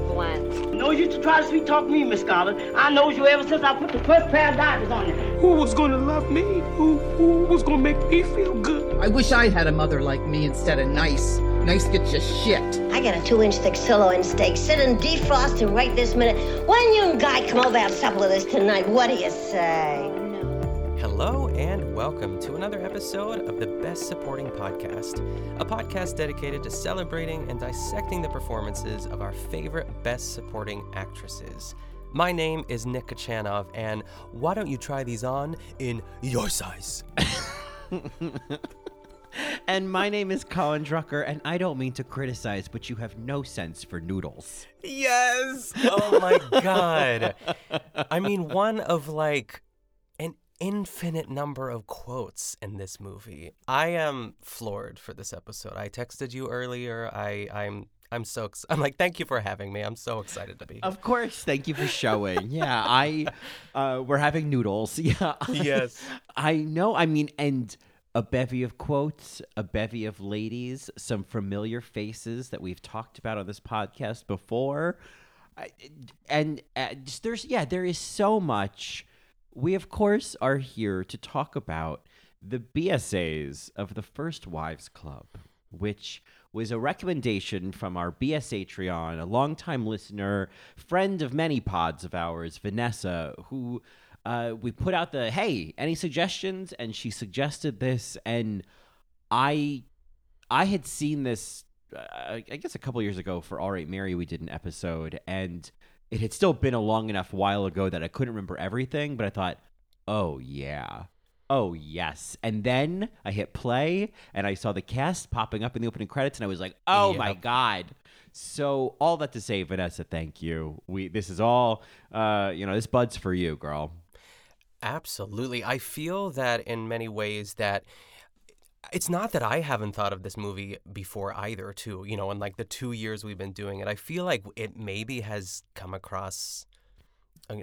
blind. No use to try to sweet talk me, Miss Scarlett. I knows you ever since I put the first pair of diapers on you. Who was going to love me? Who was going to make me feel good? I wish I had a mother like me instead of nice. Nice gets you shit. I got a 2-inch thick sirloin steak sitting defrosted right this minute. Why don't you guy come over and have supper with us tonight? What do you say? Hello and welcome to another episode of the Best Supporting Podcast, a podcast dedicated to celebrating and dissecting the performances of our favorite Best Supporting actresses. My name is Nick Kachanov, and why don't you try these on in your size? And my name is Colin Drucker, and I don't mean to criticize, but you have no sense for noodles. Yes! Oh my God. I mean, one of an infinite number of quotes in this movie. I am floored for this episode. I texted you earlier. I'm so excited. I'm like, thank you for having me. I'm so excited to be here. Of course. Thank you for showing. Yeah, we're having noodles. Yeah. Yes. I know. I mean, and a bevy of quotes, a bevy of ladies, some familiar faces that we've talked about on this podcast before. There is so much. We, of course, are here to talk about the BSAs of the First Wives Club, which was a recommendation from our BSA Trion, a longtime listener, friend of many pods of ours, Vanessa, who we put out hey, any suggestions? And she suggested this, and I had seen this, I guess a couple years ago for All Right, Mary, we did an episode, and it had still been a long enough while ago that I couldn't remember everything, but I thought, oh, yeah. Oh, yes. And then I hit play and I saw the cast popping up in the opening credits and I was like, oh, yep. My God. So all that to say, Vanessa, thank you. This is all, this bud's for you, girl. Absolutely. I feel that in many ways that it's not that I haven't thought of this movie before either, too. In the 2 years we've been doing it, I feel like it maybe has come across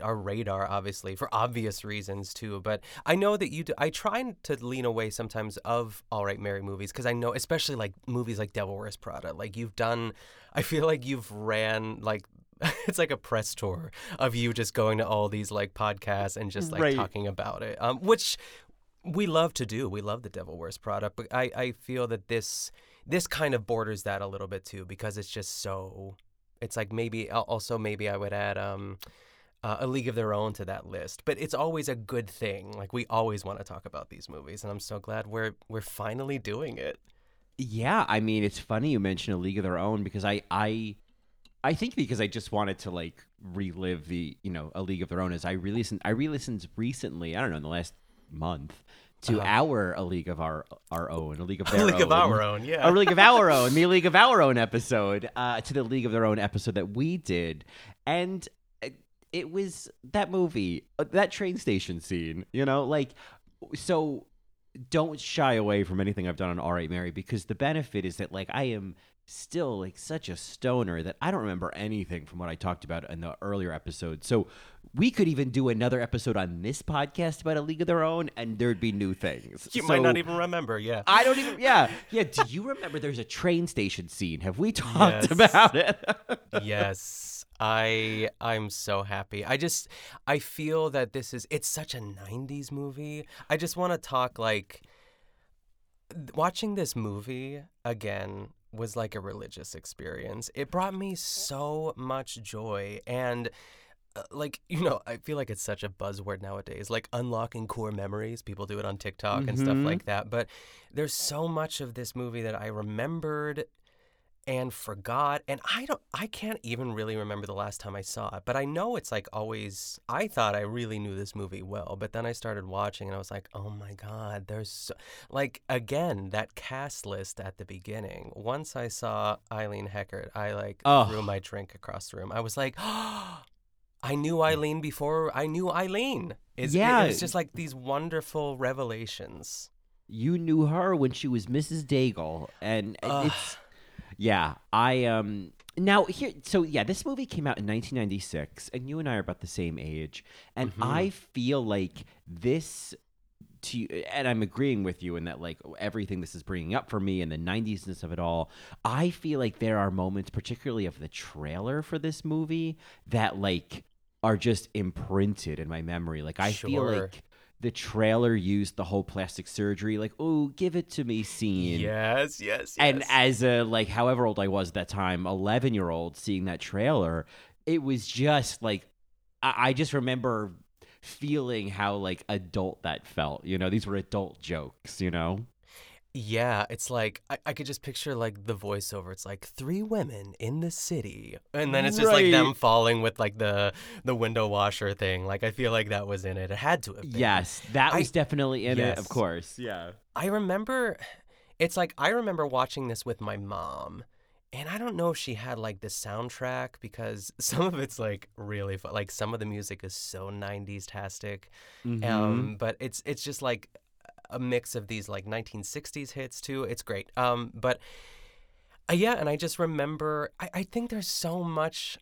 our radar, obviously, for obvious reasons, too. But I know that you do. I try to lean away sometimes of All Right, Mary movies because I know, especially movies like Devil Wears Prada, you've done, I feel like you've ran it's like a press tour of you just going to all these podcasts and just right. Talking about it, which we love to do. We love the Devil Wears Prada, but I feel that this kind of borders that a little bit, too, because it's just so, it's maybe I would add, A League of Their Own to that list, but it's always a good thing. We always want to talk about these movies, and I'm so glad we're finally doing it. Yeah, I mean, it's funny you mention A League of Their Own because I think because I just wanted to relive the A League of Their Own as I re-listened recently. I don't know, in the last month to our A League of Our Own, A League of Their Own, A League of Our Own, the League of Our Own episode to the League of Their Own episode that we did, and it was that movie, that train station scene, so don't shy away from anything I've done on All Right, Mary, because the benefit is that I am still such a stoner that I don't remember anything from what I talked about in the earlier episode. So we could even do another episode on this podcast about A League of Their Own and there'd be new things. You might not even remember, yeah. I don't even, yeah. Yeah, do you remember there's a train station scene? Have we talked about it? Yes. I'm so happy. I feel that it's such a 90s movie. I just want to talk watching this movie again was a religious experience. It brought me so much joy and I feel like it's such a buzzword nowadays, unlocking core memories. People do it on TikTok and stuff like that. But there's so much of this movie that I remembered and forgot, and I can't even really remember the last time I saw it, but I know it's always, I thought I really knew this movie well, but then I started watching and I was like, oh my God, there's so, again, that cast list at the beginning. Once I saw Eileen Heckert, I threw my drink across the room. I was like, oh, I knew Eileen before I knew Eileen. It's just like these wonderful revelations. You knew her when she was Mrs. Daigle, and it's this movie came out in 1996, and you and I are about the same age, and mm-hmm. I feel like this. And I'm agreeing with you in that, like, everything this is bringing up for me and the 90s-ness of it all, I feel like there are moments, particularly of the trailer for this movie, that, like, are just imprinted in my memory. Like, I feel like the trailer used the whole plastic surgery, like, oh, give it to me scene. Yes. And as a, like, however old I was at that time, 11-year-old seeing that trailer, it was just, like, I just remember feeling how, like, adult that felt, you know? These were adult jokes, you know? Yeah, it's like, I could just picture, like, the voiceover. It's like, 3 women in the city. And then it's just, like, them falling with, like, the window washer thing. Like, I feel like that was in it. It had to have been. Yes, that was definitely in it, of course. Yeah. I remember watching this with my mom. And I don't know if she had, like, the soundtrack, because some of it's, like, really fun. Like, some of the music is so 90s-tastic. Mm-hmm. But it's just, like, a mix of these, like, 1960s hits, too. It's great. And I just remember, I think there's so much.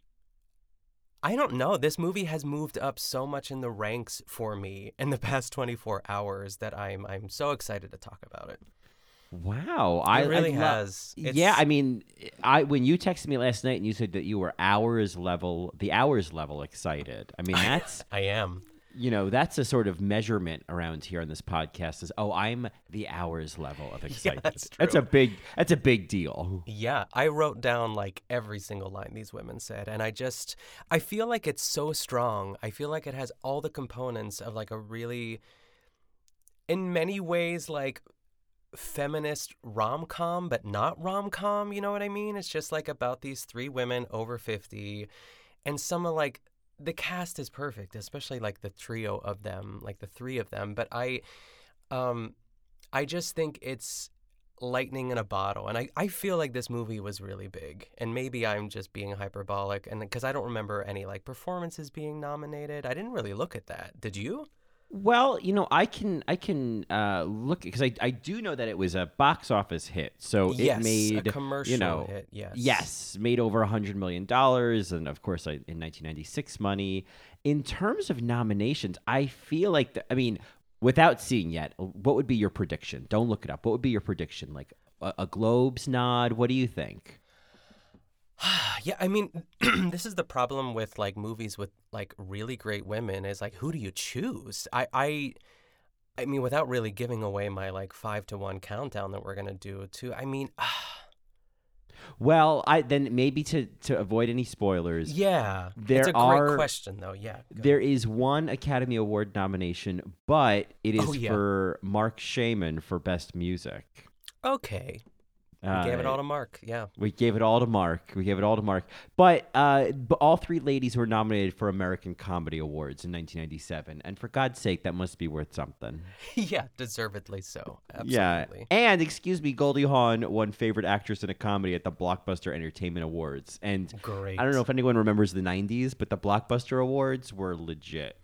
I don't know. This movie has moved up so much in the ranks for me in the past 24 hours that I'm so excited to talk about it. Wow. It really has. When you texted me last night and you said that you were hours level excited. I mean, that's... I am. You know, that's a sort of measurement around here on this podcast is, oh, I'm the hours level of excitement. Yeah, that's true. That's a big deal. Yeah. I wrote down, like, every single line these women said. And I feel like it's so strong. I feel like it has all the components of, like, a really, in many ways, like, feminist rom-com, but not rom-com, you know what I mean? It's just, like, about these 3 women over 50, and some are, like, the cast is perfect, especially, like, the trio of them, like, the 3 of them, but I just think it's lightning in a bottle, and I feel like this movie was really big, and maybe I'm just being hyperbolic, and because I don't remember any, like, performances being nominated. I didn't really look at that. Did you? Well, you know, I can look, because I do know that it was a box office hit. So it made a commercial hit. Yes, made over $100 million, and of course in 1996 money. In terms of nominations, I feel like without seeing yet, what would be your prediction? Don't look it up. What would be your prediction? Like a Globes nod? What do you think? Yeah, I mean, this is the problem with, like, movies with, like, really great women is, like, who do you choose? I mean, without really giving away my, like, 5-to-1 countdown that we're going to do, too, I mean... Well, then maybe to avoid any spoilers. Yeah, it's a great question, though, yeah. There is one Academy Award nomination, but it is for Mark Shaiman for Best Music. Okay. We gave it all to Mark, yeah. But all 3 ladies were nominated for American Comedy Awards in 1997. And for God's sake, that must be worth something. Yeah, deservedly so. Absolutely. Yeah. And, excuse me, Goldie Hawn won Favorite Actress in a Comedy at the Blockbuster Entertainment Awards. And great. I don't know if anyone remembers the 90s, but the Blockbuster Awards were legit.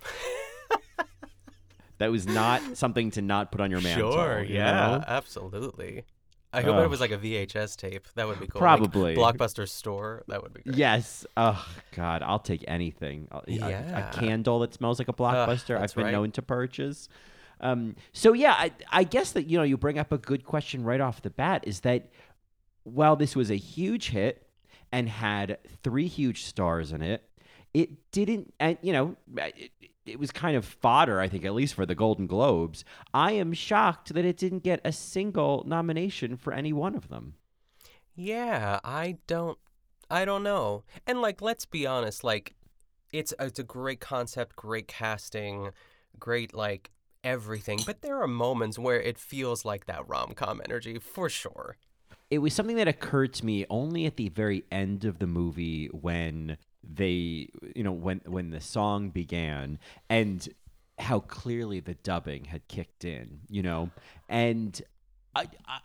That was not something to not put on your mantle. Sure, you know? Absolutely. I hope it was like a VHS tape. That would be cool. Probably. Like Blockbuster store. That would be great. Yes. Oh, God. I'll take anything. A candle that smells like a Blockbuster I've been known to purchase. I guess that, you know, you bring up a good question right off the bat is that while this was a huge hit and had 3 huge stars in it, it didn't, and, you know, it was kind of fodder, I think, at least for the Golden Globes. I am shocked that it didn't get a single nomination for any one of them. Yeah, I don't know. And, like, let's be honest, like, it's a great concept, great casting, great, like, everything. But there are moments where it feels like that rom-com energy, for sure. It was something that occurred to me only at the very end of the movie when... they, you know, when the song began and how clearly the dubbing had kicked in, you know, and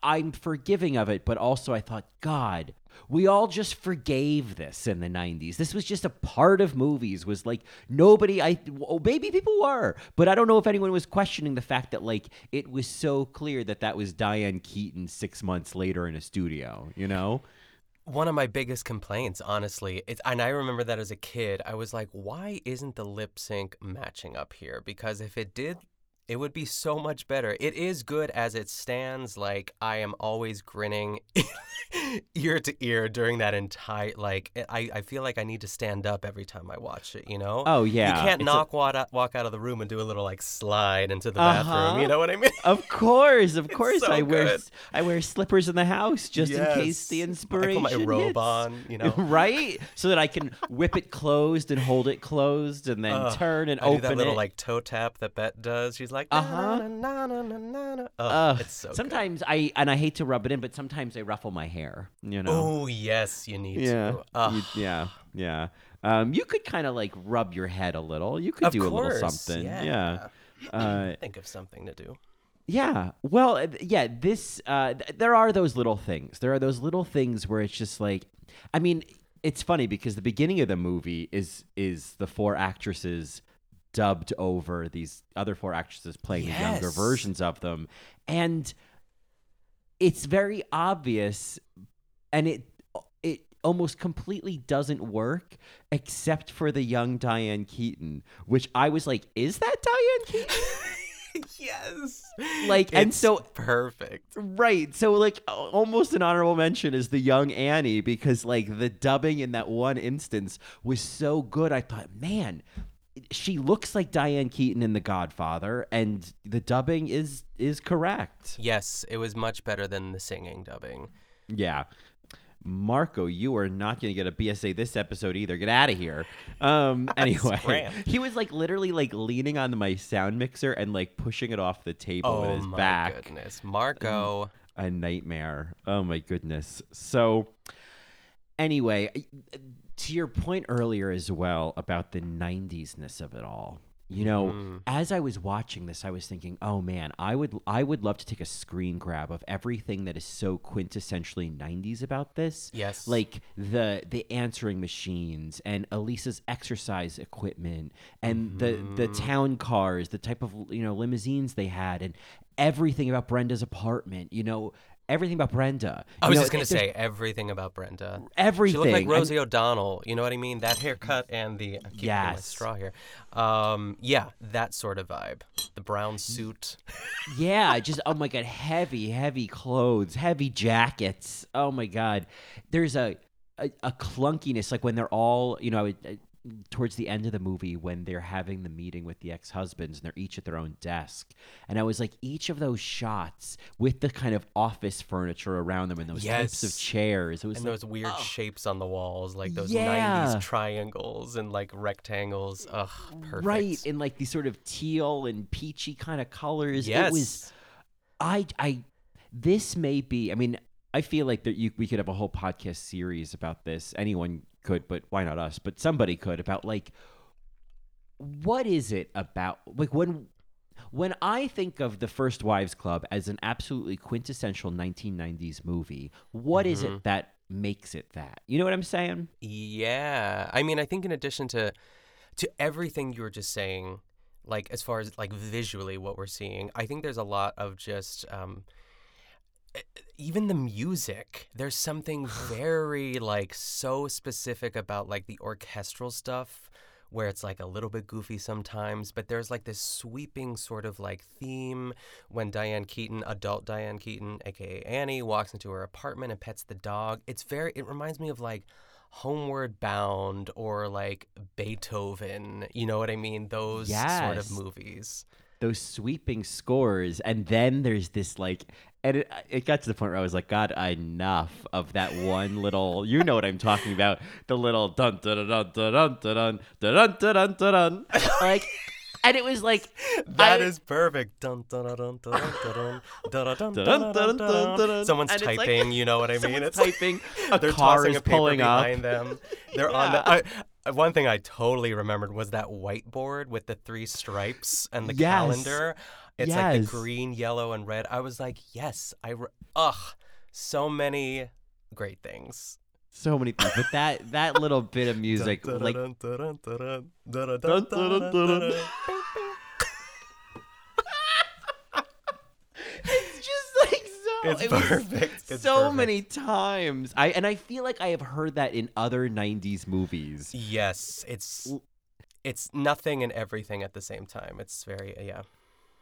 I'm forgiving of it, but also I thought, God, we all just forgave this in the 90s. This was just a part of movies, was like nobody, maybe people were, but I don't know if anyone was questioning the fact that like it was so clear that that was Diane Keaton 6 months later in a studio, you know? One of my biggest complaints, honestly, and I remember that as a kid, I was like, why isn't the lip sync matching up here? Because if it did, it would be so much better. It is good as it stands. Like, I am always grinning ear to ear during that entire, like, I feel like I need to stand up every time I watch it, you know? Oh, yeah. You can't walk out of the room and do a little, like, slide into the bathroom. You know what I mean? Of course. So I wear slippers in the house just in case the inspiration hits. I put my robe on, you know? Right? So that I can whip it closed and hold it closed and then turn and open it. I do that little, like, toe tap that Bette does. She's like, it's so sometimes good. I hate to rub it in, but sometimes I ruffle my hair, you know? Oh, yes, you need to. Yeah. You could kind of like rub your head a little. You could do a little something. Yeah. Think of something to do. Yeah. Well, yeah, this, there are those little things. There are those little things where it's just like, I mean, it's funny because the beginning of the movie is the four actresses dubbed over these other four actresses playing younger versions of them. And it's very obvious, and it almost completely doesn't work except for the young Diane Keaton, which I was like, is that Diane Keaton? Yes. Like, and so perfect. Right. So like almost an honorable mention is the young Annie, because like the dubbing in that one instance was so good. I thought, man, she looks like Diane Keaton in The Godfather, and the dubbing is correct. Yes, it was much better than the singing dubbing. Yeah. Marco, you are not going to get a BSA this episode either. Get out of here. Anyway, he was like literally like leaning on my sound mixer and like pushing it off the table with his back. Oh, my goodness. Marco. A nightmare. Oh, my goodness. So anyway, to your point earlier as well about the 90s-ness of it all, you know, as I was watching this, I was thinking, oh, man, I would love to take a screen grab of everything that is so quintessentially 90s about this. Yes. Like the answering machines and Elise's exercise equipment and the town cars, the type of, you know, limousines they had, and everything about Brenda's apartment, you know, everything about Brenda. I was just going to say everything about Brenda. Everything. She looked like Rosie O'Donnell. You know what I mean? That haircut and the straw here. That sort of vibe. The brown suit. Yeah, just, oh, my God, heavy, heavy clothes, heavy jackets. Oh, my God. There's a clunkiness, like when they're all, you know, towards the end of the movie when they're having the meeting with the ex-husbands and they're each at their own desk. And I was like, each of those shots with the kind of office furniture around them and those types of chairs. It was those weird shapes on the walls, like those 90s triangles and like rectangles. Ugh, perfect. Right, and like these sort of teal and peachy kind of colors. Yes. It was, this may be, I mean, I feel like that we could have a whole podcast series about this. Anyone could, but why not us? But somebody could, about like, what is it about, like, when I think of The First Wives Club as an absolutely quintessential 1990s movie, what is it that makes it that? You know what I'm saying? Yeah. I mean, I think in addition to everything you were just saying, like as far as like visually what we're seeing, I think there's a lot of just even the music, there's something very like so specific about like the orchestral stuff where it's like a little bit goofy sometimes, but there's like this sweeping sort of like theme when Diane Keaton, adult Diane Keaton, aka Annie, walks into her apartment and pets the dog. It reminds me of like Homeward Bound or like Beethoven, you know what I mean? Those sort of movies. Those sweeping scores, and then there's this like, and it got to the point where I was like, God, enough of that one little, you know what I'm talking about, the little dun dun dun dun dun dun dun dun dun dun, like, and it was like that is perfect. Dun dun dun dun dun dun dun dun. Someone's typing, you know what I mean? It's typing. They're tossing a paper behind them. They're on the. One thing I totally remembered was that whiteboard with the three stripes and the calendar. It's like the green, yellow, and red. I was like, yes. So many great things. So many things. But that little bit of music, like... It's just like so... It's perfect. So many times. I feel like I have heard that in other 90s movies. Yes. It's nothing and everything at the same time. It's very... Yeah.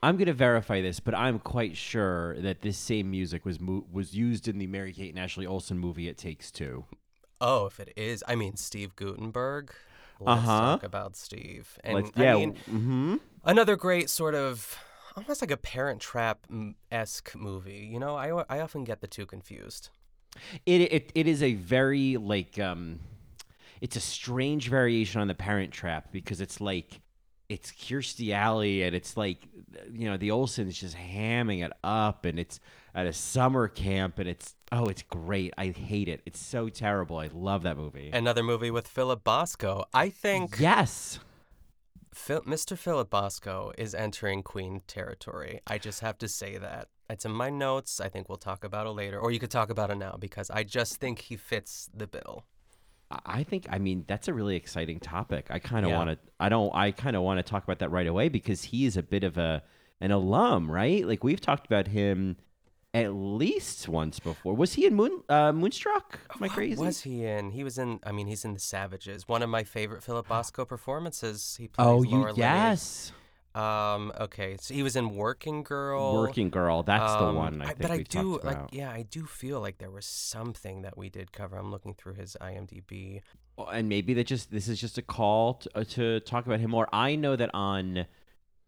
I'm going to verify this, but I'm quite sure that this same music was used in the Mary-Kate and Ashley Olsen movie It Takes Two. Oh, if it is. I mean, Steve Guttenberg. Let's talk about Steve. And another great sort of almost like a Parent Trap-esque movie. You know, I often get the two confused. It is a very, like, it's a strange variation on the Parent Trap because it's like, it's Kirstie Alley, and it's like, you know, the Olsens just hamming it up, and it's at a summer camp, and it's great. I hate it. It's so terrible. I love that movie. Another movie with Philip Bosco. I think Mr. Philip Bosco is entering Queen territory. I just have to say that. It's in my notes. I think we'll talk about it later, or you could talk about it now, because I just think he fits the bill. I mean, that's a really exciting topic. I kind of want to talk about that right away, because he is a bit of an alum, right? Like, we've talked about him at least once before. Was he in Moonstruck? Am I crazy? What was he in? He's in The Savages. One of my favorite Philip Bosco performances. He plays Laura Linney. Yes. Okay, so he was in Working Girl. Working Girl, that's the one I think but I we've do, talked about. Like, yeah, I do feel like there was something that we did cover. I'm looking through his IMDb. Well, and maybe this is just a call to talk about him more. I know that on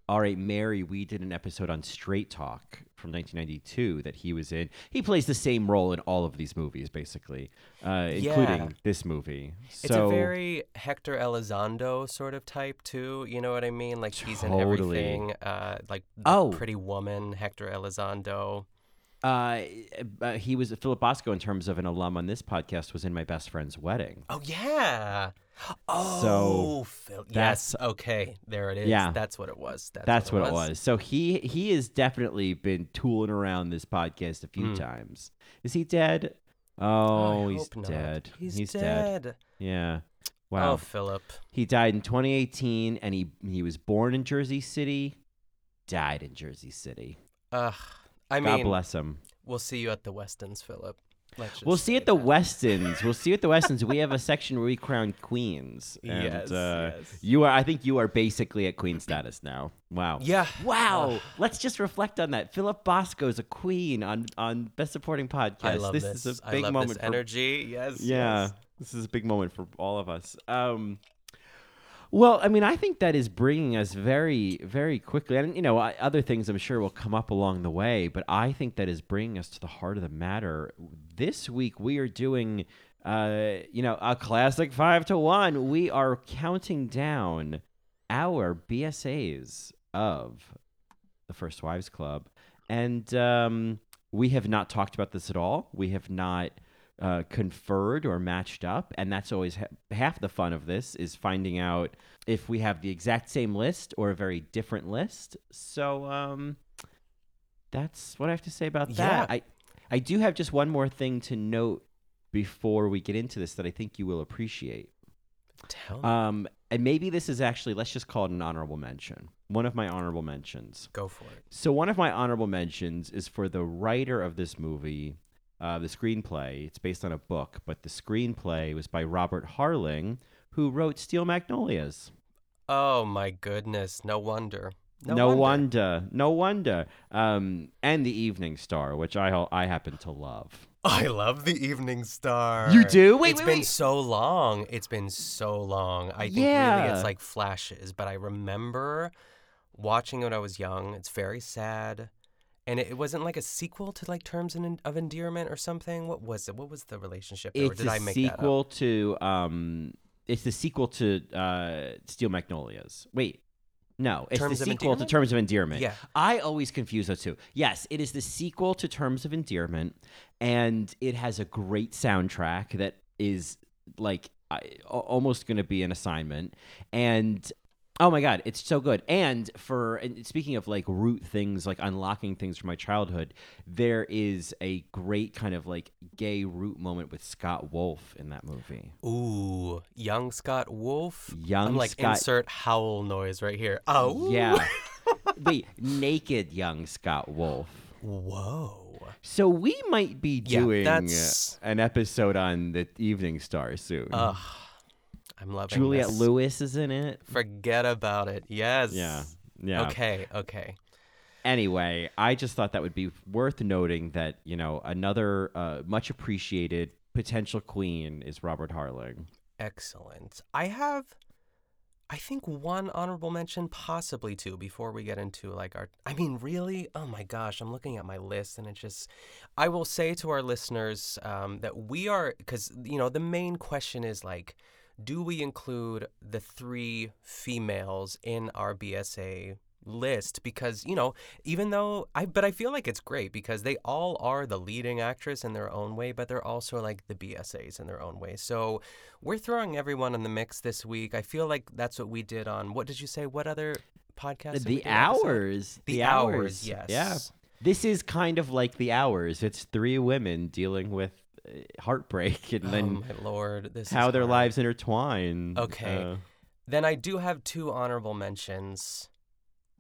All Right, Mary, we did an episode on Straight Talk from 1992 that he was in. He plays the same role in all of these movies, basically, including this movie. It's a very Hector Elizondo sort of type, too. You know what I mean? Like, he's in everything. Pretty Woman, Hector Elizondo. He was Philip Bosco, in terms of an alum on this podcast, was in My Best Friend's Wedding. Oh, yeah. Oh, so yes. Okay, there it is. Yeah. That's what it was. That's what it was. So he has definitely been tooling around this podcast a few times. Is he dead? Oh, he's dead. He's dead. Yeah. Wow. Oh, Philip. He died in 2018, and he was born in Jersey City, died in Jersey City. God bless him. We'll see you at the Westons, Philip. We'll see at the Westons. We have a section where we crown queens. And, yes. I think you are basically at queen status now. Wow. Yeah. Wow. Let's just reflect on that. Philip Bosco is a queen on Best Supporting Podcast. I love this. Is a big moment. This energy. Yes. Yeah. Yes. This is a big moment for all of us. Well, I mean, I think that is bringing us very, very quickly. And, you know, other things I'm sure will come up along the way, but I think that is bringing us to the heart of the matter. This week we are doing, a classic 5 to 1. We are counting down our BSAs of the First Wives Club. And we have not talked about this at all. We have not... conferred or matched up, and that's always half the fun of this, is finding out if we have the exact same list or a very different list. So that's what I have to say about that. I do have just one more thing to note before we get into this that I think you will appreciate. Tell me. And maybe this is actually, let's just call it an honorable mention. One of my honorable mentions. Go for it. So one of my honorable mentions is for the writer of this movie. The screenplay, it's based on a book, but the screenplay was by Robert Harling, who wrote Steel Magnolias. Oh, my goodness. No wonder. No wonder. And The Evening Star, which I happen to love. I love The Evening Star. You do? Wait. It's been so long. I think really it's like flashes, but I remember watching it when I was young. It's very sad. And it wasn't like a sequel to like Terms of Endearment or something. What was it? What was the relationship? Or did I make that up? It's the sequel to Steel Magnolias. Wait, no, it's the sequel to Terms of Endearment. Yeah, I always confuse those two. Yes, it is the sequel to Terms of Endearment, and it has a great soundtrack that is like almost going to be an assignment. And oh my God, it's so good. And speaking of like root things, like unlocking things from my childhood, there is a great kind of like gay root moment with Scott Wolf in that movie. Ooh, young Scott Wolf. I'm like, Scott... insert howl noise right here. Oh yeah. Wait, naked young Scott Wolf. Whoa. So we might be doing an episode on the Evening Star soon. I'm loving Juliette Lewis is in it. Forget about it. Yes. Yeah. Okay. Anyway, I just thought that would be worth noting that, you know, another much appreciated potential queen is Robert Harling. Excellent. I think one honorable mention, possibly two, before we get into like really? Oh my gosh, I'm looking at my list and it's just, I will say to our listeners that we are, because, you know, the main question is like, do we include the three females in our BSA list? Because, you know, even though, but I feel like it's great because they all are the leading actress in their own way, but they're also like the BSAs in their own way. So we're throwing everyone in the mix this week. I feel like that's what we did on, what did you say? What other podcast? The Hours. The Hours, yes. Yeah. This is kind of like The Hours. It's three women dealing with heartbreak and then my Lord, this how is their lives intertwine. Okay. Then I do have two honorable mentions.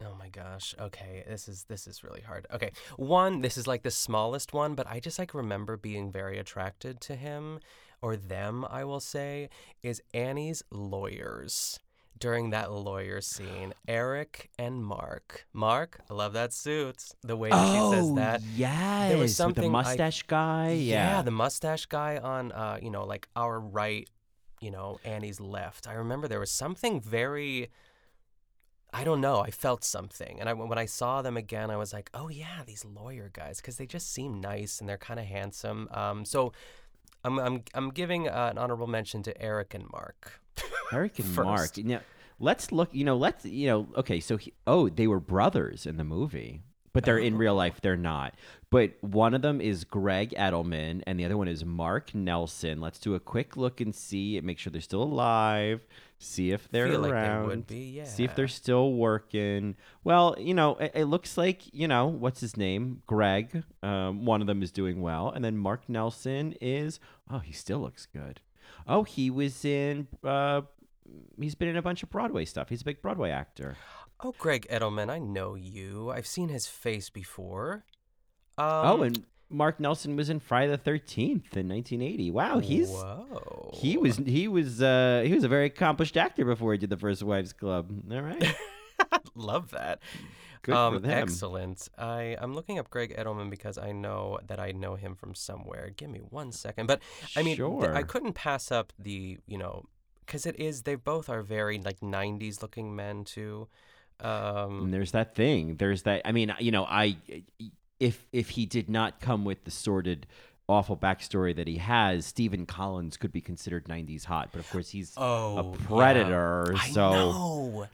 Oh my gosh. Okay. This is really hard. Okay. One, this is like the smallest one, but I just like remember being very attracted to him or them, I will say, is Annie's lawyers. During that lawyer scene, Eric and Mark. Mark, I love that suit. The way she says that. Yes. There was something with the mustache guy. Yeah, the mustache guy on, you know, like our right, you know, Annie's left. I remember there was something very, I don't know, I felt something. And when I saw them again, I was like, oh yeah, these lawyer guys, because they just seem nice and they're kind of handsome. So I'm giving an honorable mention to Eric and Mark. Eric and Mark. Now, let's look, you know, okay, so they were brothers in the movie, but they're in real life, they're not. But one of them is Greg Edelman, and the other one is Mark Nelson. Let's do a quick look and see, make sure they're still alive, see if they're around, like they would be, yeah. See if they're still working. Well, you know, it looks like, you know, what's his name? Greg, one of them is doing well, and then Mark Nelson is, he still looks good. Oh, he was in, he's been in a bunch of Broadway stuff. He's a big Broadway actor. Oh, Greg Edelman, I know you. I've seen his face before. And Mark Nelson was in Friday the 13th in 1980. Wow, he was a very accomplished actor before he did The First Wives Club. All right. Love that. Good for them. Excellent. I'm looking up Greg Edelman because I know him from somewhere. Give me one second. But I mean, sure. I couldn't pass up the, you know, because it is, they both are very like 90s looking men too. And there's that thing. There's that. I mean, you know, if he did not come with the sordid, awful backstory that he has, Stephen Collins could be considered 90s hot. But of course, he's a predator. Yeah. I know.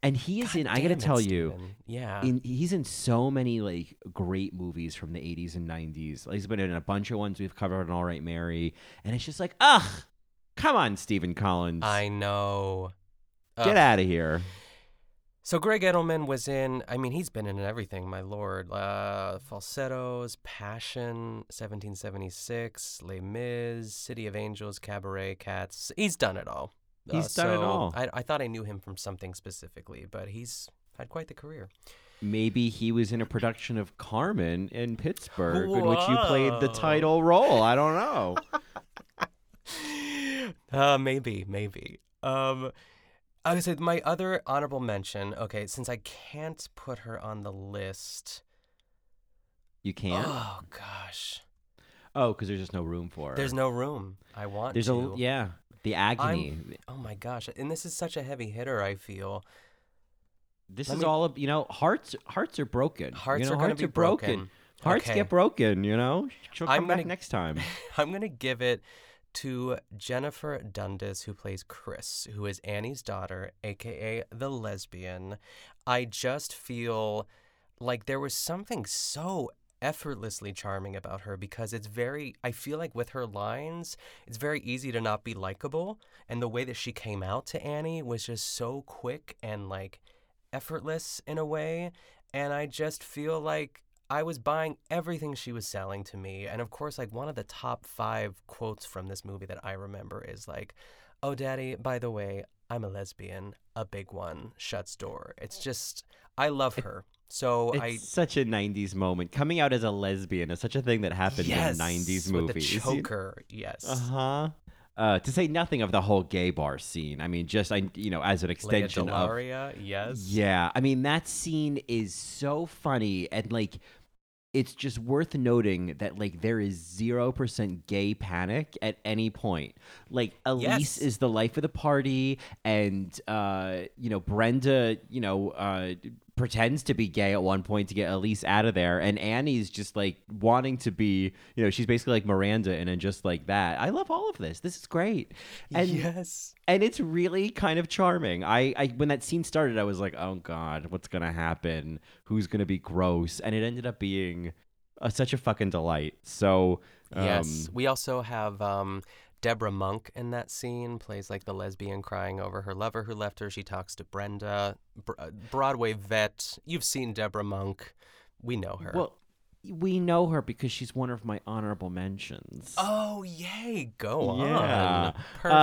And he is I gotta tell you, Steven. Yeah, he's in so many like great movies from the 80s and 90s. Like, he's been in a bunch of ones we've covered on All Right, Mary, and it's just like, come on, Stephen Collins. I know. Get out of here. So Greg Edelman was in, I mean, he's been in everything, my Lord. Falsettos, Passion, 1776, Les Mis, City of Angels, Cabaret, Cats. He's done it all. He's done it all. I thought I knew him from something specifically, but he's had quite the career. Maybe he was in a production of Carmen in Pittsburgh, in which you played the title role. I don't know. Maybe. I would say my other honorable mention, okay, since I can't put her on the list. You can't? Oh, gosh. Oh, because there's just no room for her. There's no room. Yeah. The agony. Oh my gosh! And this is such a heavy hitter. I feel this is all of, you know. Hearts are broken. Hearts are broken. Hearts get broken. You know. She'll come back next time. I'm gonna give it to Jennifer Dundas, who plays Chris, who is Annie's daughter, aka the lesbian. I just feel like there was something so effortlessly charming about her because it's very, I feel like with her lines, it's very easy to not be likable. And the way that she came out to Annie was just so quick and like effortless in a way. And I just feel like I was buying everything she was selling to me. And of course, like one of the top 5 quotes from this movie that I remember is like, "Oh, Daddy, by the way, I'm a lesbian, a big one, shuts door." It's just, I love her. So it's such a 90s moment. Coming out as a lesbian is such a thing that happens in 90s movies. With the choker, yes. Uh-huh. To say nothing of the whole gay bar scene. I mean, just, as an extension of... Leia Delaria, yes. Yeah. I mean, that scene is so funny. And, like, it's just worth noting that, like, there is 0% gay panic at any point. Like, Elise is the life of the party. And, Brenda, pretends to be gay at one point to get Elise out of there, and Annie's just like wanting to be, she's basically like Miranda and then just like that. I love all of this. This is great. And yes. And it's really kind of charming. I when that scene started, I was like, oh God, what's gonna happen? Who's gonna be gross? And it ended up being such a fucking delight. So yes, we also have Debra Monk in that scene plays like the lesbian crying over her lover who left her. She talks to Brenda, Broadway vet. You've seen Debra Monk. We know her. Well, we know her because she's one of my honorable mentions. Oh, yay. Go on. Perfect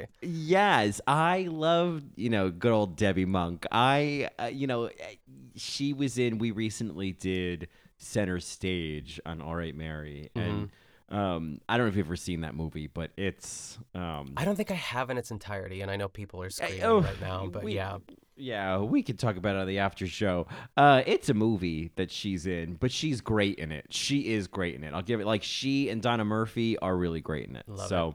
segue. Yes. I love, good old Debbie Monk. She was in, we recently did Center Stage on All Right, Mary. Mm-hmm. And I don't know if you've ever seen that movie, but it's... I don't think I have in its entirety, and I know people are screaming right now, but yeah. Yeah, we could talk about it on the after show. It's a movie that she's in, but she's great in it. She is great in it. I'll give it... Like, she and Donna Murphy are really great in it. Love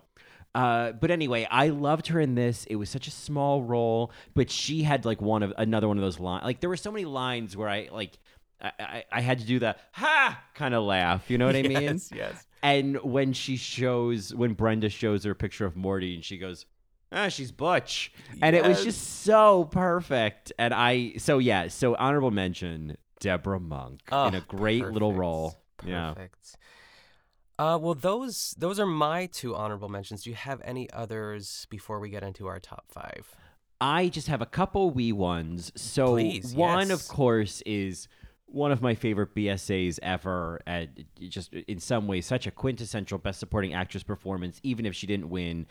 it. But anyway, I loved her in this. It was such a small role, but she had, like, another one of those lines. Like, there were so many lines where I had to do the ha kind of laugh. You know what I mean? Yes. And when Brenda shows her picture of Morty and she goes, she's Butch. Yes. And it was just so perfect. And so honorable mention, Deborah Monk in a great little role. Perfect. Yeah. Well, those are my 2 honorable mentions. Do you have any others before we get into our top 5? I just have a couple wee ones. So one, of course, is... one of my favorite BSAs ever, and just in some ways such a quintessential Best Supporting Actress performance, even if she didn't win,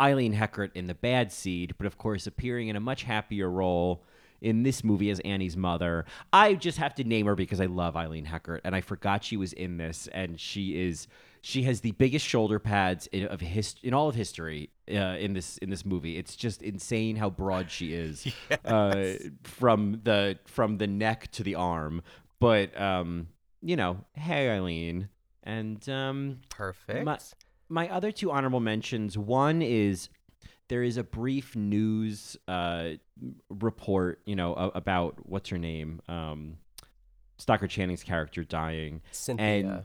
Eileen Heckert in The Bad Seed, but of course appearing in a much happier role in this movie as Annie's mother. I just have to name her because I love Eileen Heckert, and I forgot she was in this, and she has the biggest shoulder pads in all of history. In this movie, it's just insane how broad she is, from the neck to the arm. But hey Eileen, and perfect. My other 2 honorable mentions. One is there is a brief news report, about what's her name, Stockard Channing's character dying. Cynthia.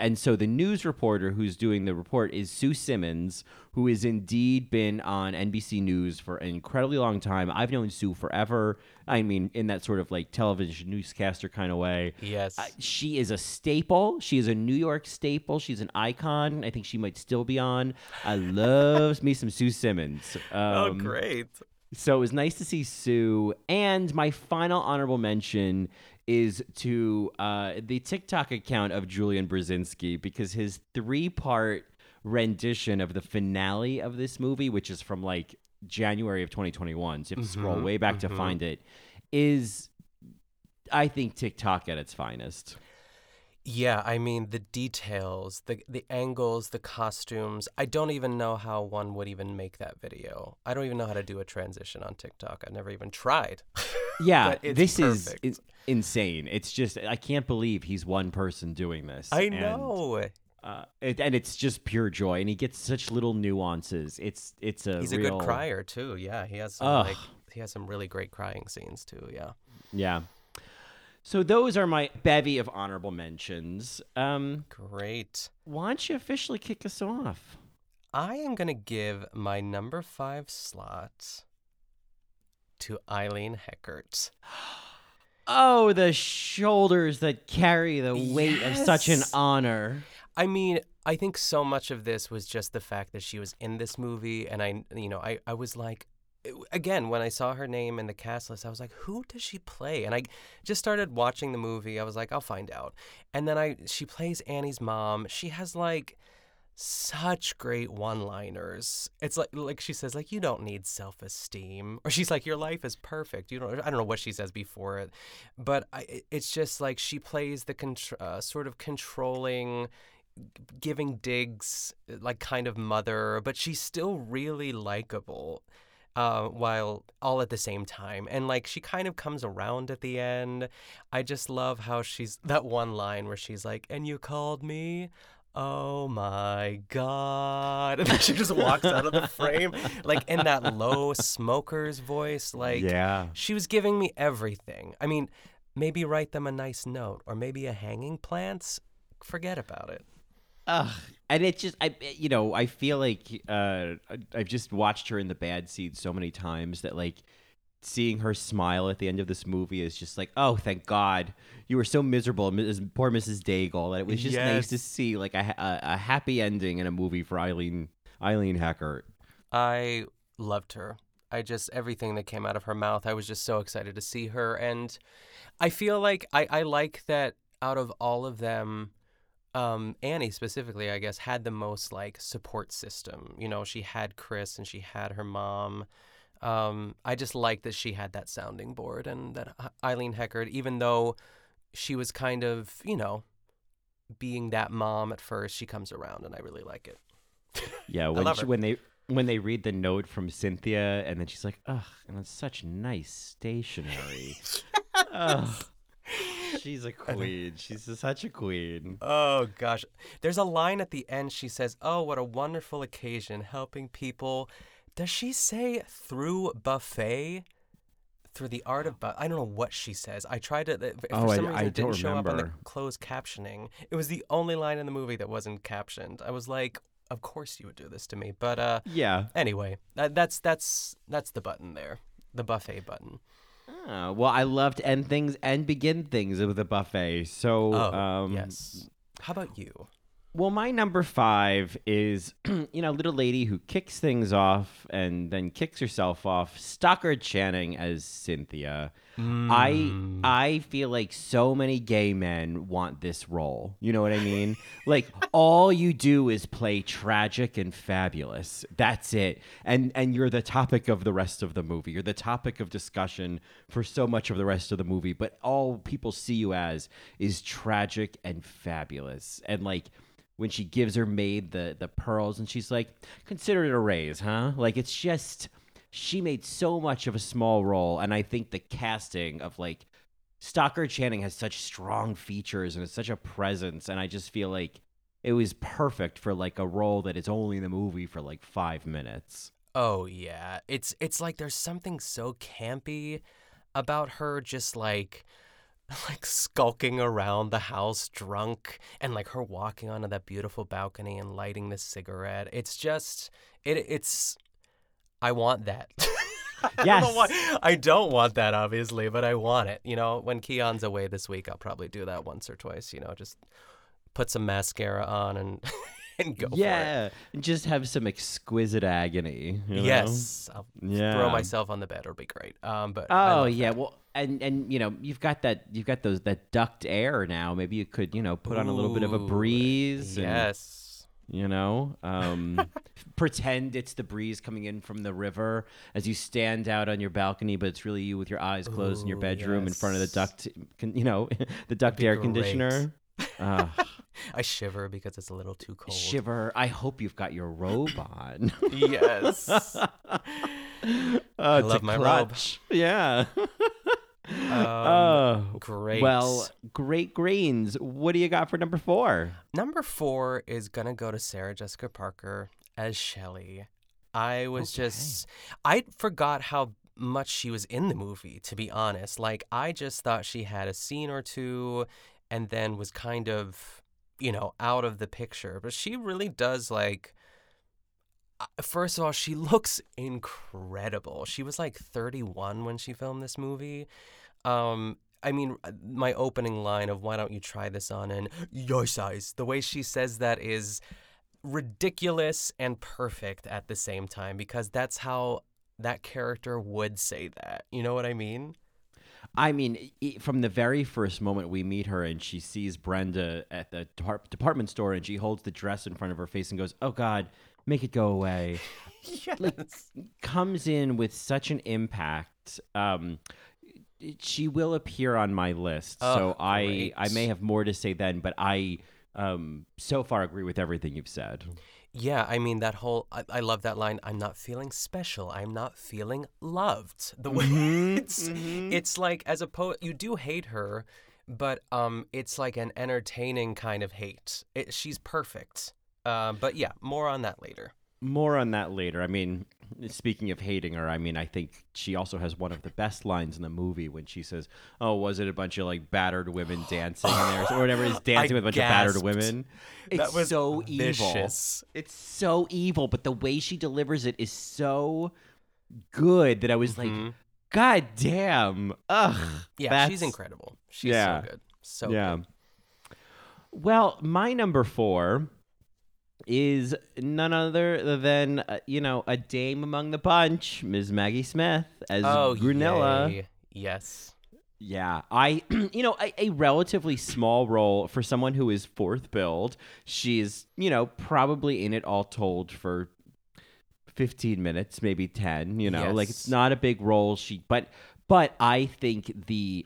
And so the news reporter who's doing the report is Sue Simmons, who has indeed been on NBC News for an incredibly long time. I've known Sue forever. I mean, in that sort of like television newscaster kind of way. Yes. She is a staple. She is a New York staple. She's an icon. I think she might still be on. I love me some Sue Simmons. Oh, great. So it was nice to see Sue. And my final honorable mention is to the TikTok account of Julian Brzezinski, because his 3-part rendition of the finale of this movie, which is from like January of 2021, so you have to scroll way back to find it, is, I think, TikTok at its finest. Yeah, I mean, the details, the angles, the costumes. I don't even know how one would even make that video. I don't even know how to do a transition on TikTok. I never even tried. Yeah, this is insane. It's just, I can't believe he's one person doing this. I know. And it's just pure joy. And he gets such little nuances. He's a good crier, too. Yeah, he has some really great crying scenes, too. Yeah. Yeah. So those are my bevy of honorable mentions. Great. Why don't you officially kick us off? I am going to give my number 5 slot to Eileen Heckert. Oh, the shoulders that carry the weight of such an honor. I mean, I think so much of this was just the fact that she was in this movie, and I was like, again, when I saw her name in the cast list, I was like, who does she play? And I just started watching the movie. I was like, I'll find out. And then she plays Annie's mom. She has like such great one-liners. It's like she says, like, you don't need self-esteem, or she's like, your life is perfect. You don't. I don't know what she says before it, but it's just like she plays the sort of controlling, giving digs, like kind of mother, but she's still really likable. While all at the same time. And like she kind of comes around at the end. I just love how she's that one line where she's like, and you called me? Oh my God. And then she just walks out of the frame, like in that low smoker's voice. Like, yeah. She was giving me everything. I mean, maybe write them a nice note or maybe a hanging plants. Forget about it. Ugh. And it's just, I feel like I've just watched her in the bad seeds so many times that, like, seeing her smile at the end of this movie is just like, oh, thank God. You were so miserable, poor Mrs. Daigle. And it was just nice to see, like, a happy ending in a movie for Eileen Heckert. I loved her. I just, everything that came out of her mouth, I was just so excited to see her. And I feel like I like that out of all of them, Annie specifically, I guess, had the most like support system. You know, she had Chris and she had her mom. I just liked that she had that sounding board, and that Eileen Heckert, even though she was kind of, being that mom at first, she comes around, and I really like it. Yeah, when they read the note from Cynthia, and then she's like, ugh, and it's such nice stationery. Ugh. She's a queen. She's such a queen. Oh, gosh. There's a line at the end. She says, oh, what a wonderful occasion, helping people. Does she say through buffet? Through the art of buffet? I don't know what she says. I tried to. For some reason, it didn't show up in the closed captioning. It was the only line in the movie that wasn't captioned. I was like, of course you would do this to me. But anyway, that's the button there, the buffet button. Oh, well, I love to end things and begin things with a buffet. So, yes. How about you? Well, my number 5 is, little lady who kicks things off and then kicks herself off. Stockard Channing as Cynthia. Mm. I feel like so many gay men want this role. You know what I mean? Like, all you do is play tragic and fabulous. That's it. And you're the topic of the rest of the movie. You're the topic of discussion for so much of the rest of the movie. But all people see you as is tragic and fabulous. And like, when she gives her maid the pearls and she's like, consider it a raise, huh? Like, it's just, she made so much of a small role. And I think the casting of, like, Stockard Channing has such strong features and it's such a presence. And I just feel like it was perfect for, like, a role that is only in the movie for, like, 5 minutes. Oh, yeah. It's like there's something so campy about her just, like skulking around the house drunk, and like her walking onto that beautiful balcony and lighting the cigarette. It's just, it's, I want that. Yes. I don't want that, obviously, but I want it. When Keon's away this week, I'll probably do that once or twice, just put some mascara on and and go for it. Yeah, and just have some exquisite agony. Yes. I'll throw myself on the bed. It'll be great. But oh, yeah. That. Well, and you've got that duct air now. Maybe you could, put on a little bit of a breeze. Yes. And, pretend it's the breeze coming in from the river as you stand out on your balcony, but it's really you with your eyes closed in your bedroom in front of the duct, the duct air conditioner. I shiver because it's a little too cold. Shiver. I hope you've got your robe on. Yes. I love my robe. Yeah. Great. Well, great greens. What do you got for number 4? Number 4 is going to go to Sarah Jessica Parker as Shelley. I forgot how much she was in the movie, to be honest. Like, I just thought she had a scene or two and then was kind of, out of the picture. But she really does, like, first of all, she looks incredible. She was like 31 when she filmed this movie. I mean, my opening line of why don't you try this on in your size, the way she says that is ridiculous and perfect at the same time, because that's how that character would say that. You know what I mean? I mean, from the very first moment we meet her and she sees Brenda at the department store and she holds the dress in front of her face and goes, oh, God, make it go away. Yes. Like, comes in with such an impact. She will appear on my list. Oh, so I may have more to say then, but I so far agree with everything you've said. Yeah, I mean, that whole, I love that line, I'm not feeling special, I'm not feeling loved. The way it's like, as a poet, you do hate her, but it's like an entertaining kind of hate. She's perfect. But yeah, more on that later. More on that later. I mean, speaking of hating her, I mean, I think she also has one of the best lines in the movie when she says, oh, was it a bunch of like battered women dancing in there or whatever it is, dancing with a bunch of battered women? That was so vicious. Evil. It's so evil, but the way she delivers it is so good that I was like, God damn. Ugh. Yeah, she's incredible. She's so good. So good. Well, my number four is none other than, a dame among the bunch, Ms. Maggie Smith as Gunilla. Yay. Yes. Yeah. A relatively small role for someone who is fourth billed. She's, probably in it all told for 15 minutes, maybe 10, yes. Like it's not a big role. But I think the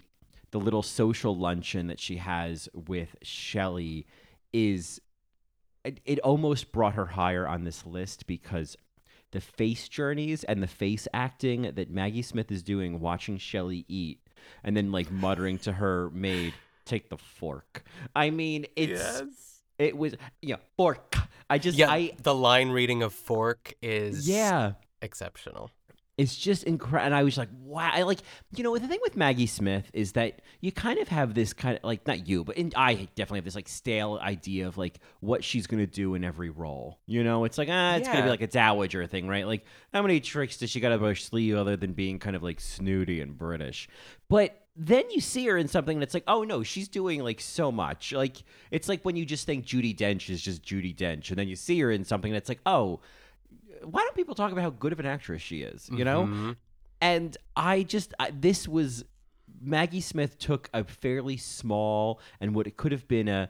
little social luncheon that she has with Shelley is... It almost brought her higher on this list because the face journeys and the face acting that Maggie Smith is doing watching Shelley eat and then like muttering to her maid, take the fork. I mean, it was, fork. The line reading of fork is exceptional. It's just incredible. And I was like, wow. The thing with Maggie Smith is that you kind of have this kind of like, not you, but I definitely have this like stale idea of like what she's going to do in every role. It's like, it's going to be like a dowager thing, right? Like how many tricks does she got up her sleeve other than being kind of like snooty and British? But then you see her in something that's like, oh no, she's doing like so much. Like it's like when you just think Judi Dench is just Judi Dench. And then you see her in something that's like, oh, why don't people talk about how good of an actress she is, And this was Maggie Smith took a fairly small and what it could have been a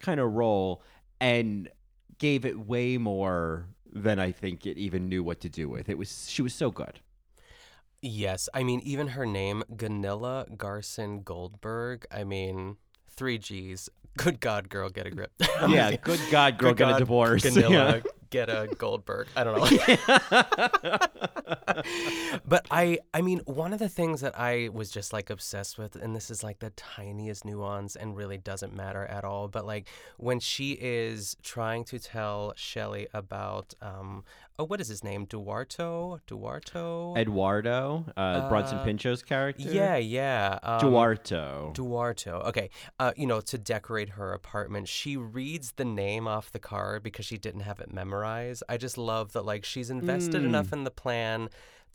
kind of role and gave it way more than I think it even knew what to do with. She was so good. Yes. I mean, even her name, Gunilla Garson Goldberg, I mean, 3 G's. Good God, girl, get a grip. Yeah, good God, girl, get a divorce. Gunilla, get a Goldberg. I don't know. But I mean, one of the things that I was just like obsessed with, and this is like the tiniest nuance and really doesn't matter at all, but like when she is trying to tell Shelley about, what is his name? Eduardo, Bronson Pinchot's character. Yeah. Duarto. Okay. To decorate her apartment, she reads the name off the card because she didn't have it memorized. I just love that, like, she's invested enough in the plan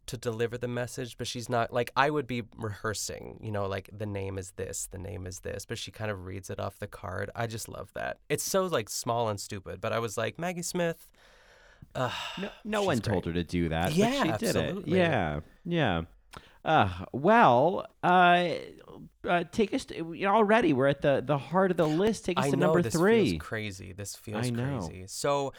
to deliver the message, but she's not, like, I would be rehearsing, like, the name is this, but she kind of reads it off the card. I just love that. It's so, like, small and stupid, but I was like, Maggie Smith... no one told her to do that, but she did absolutely. It. Yeah. Take us to, already we're at the heart of the list. Take us to number three. This feels crazy. So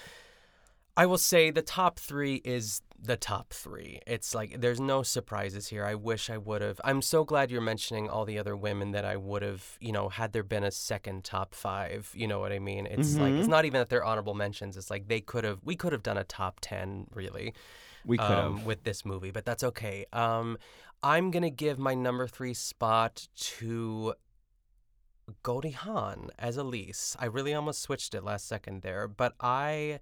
I will say the top three is the top three. It's like there's no surprises here. I wish I would have. I'm so glad you're mentioning all the other women that I would have, had there been a second top five. You know what I mean? It's like it's not even that they're honorable mentions. It's like we could have done a top 10 really. We could have with this movie, but that's okay. I'm going to give my number 3 spot to Goldie Hawn as Elise. I really almost switched it last second there, but I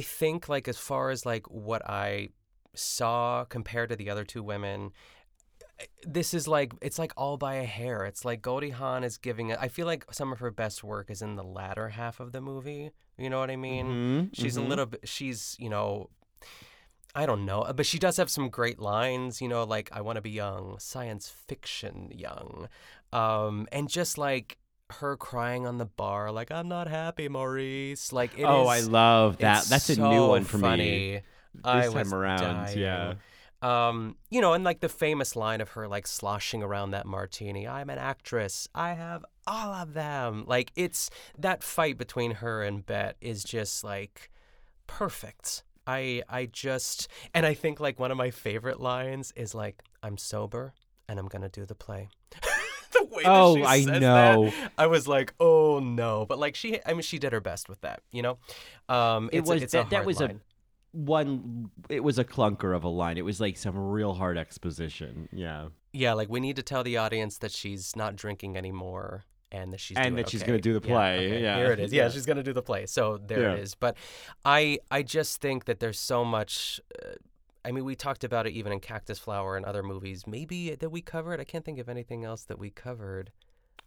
think, like, as far as, like, what I saw compared to the other two women, this is, like, it's, like, all by a hair. It's, like, Goldie Hawn is giving it. I feel like some of her best work is in the latter half of the movie. You know what I mean? She's a little bit, she's, I don't know, but she does have some great lines, you know, like, I want to be young, science fiction young. And just like her crying on the bar, like, I'm not happy, Maurice. Like, it oh, is, I love that. That's so a new one for funny. Me. This I time was around, dying. Yeah. You know, and like the famous line of her, like, sloshing around that martini, I'm an actress, I have all of them. Like, it's that fight between her and Bette is just like perfect. I just, and I think like one of my favorite lines is like, I'm sober and I'm going to do the play. The way oh, that she says I know. That, I was like, oh no. But like she, I mean, she did her best with that, you know? It was a clunker of a line. It was like some real hard exposition. Yeah. Yeah, like we need to tell the audience that she's not drinking anymore and that she's and doing that okay. She's going to do the play. Yeah, okay. Yeah. Here it is. Yeah, she's going to do the play. So there it is. But I just think that there's so much. I mean, we talked about it even in Cactus Flower and other movies. Maybe that we covered. I can't think of anything else that we covered.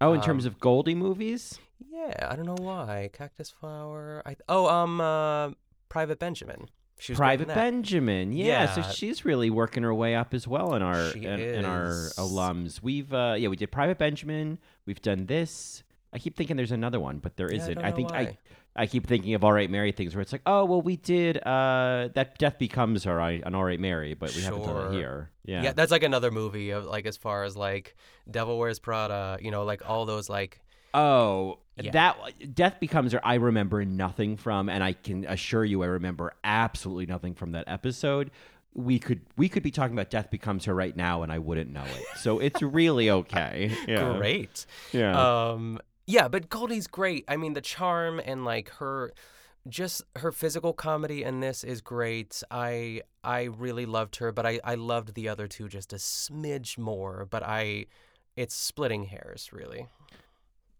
Oh, in terms of Goldie movies? Yeah, I don't know why. Cactus Flower. Private Benjamin. Private Benjamin, yeah. So she's really working her way up as well in our alums. We've we did Private Benjamin. We've done this. I keep thinking there's another one, but there isn't. I think I keep thinking of All Right Mary things where it's like, oh well, we did that Death Becomes Her on All Right Mary, but we haven't done it here. Yeah, that's like another movie of like as far as like Devil Wears Prada, you know, like all those like. Oh, yeah. That Death Becomes Her I remember nothing from, and I can assure you I remember absolutely nothing from that episode. We could be talking about Death Becomes Her right now, and I wouldn't know it. So it's really okay. Yeah. Great. Yeah. Yeah, but Goldie's great. I mean, the charm and like her, just her physical comedy in this is great. I really loved her, but I loved the other two just a smidge more. But it's splitting hairs really.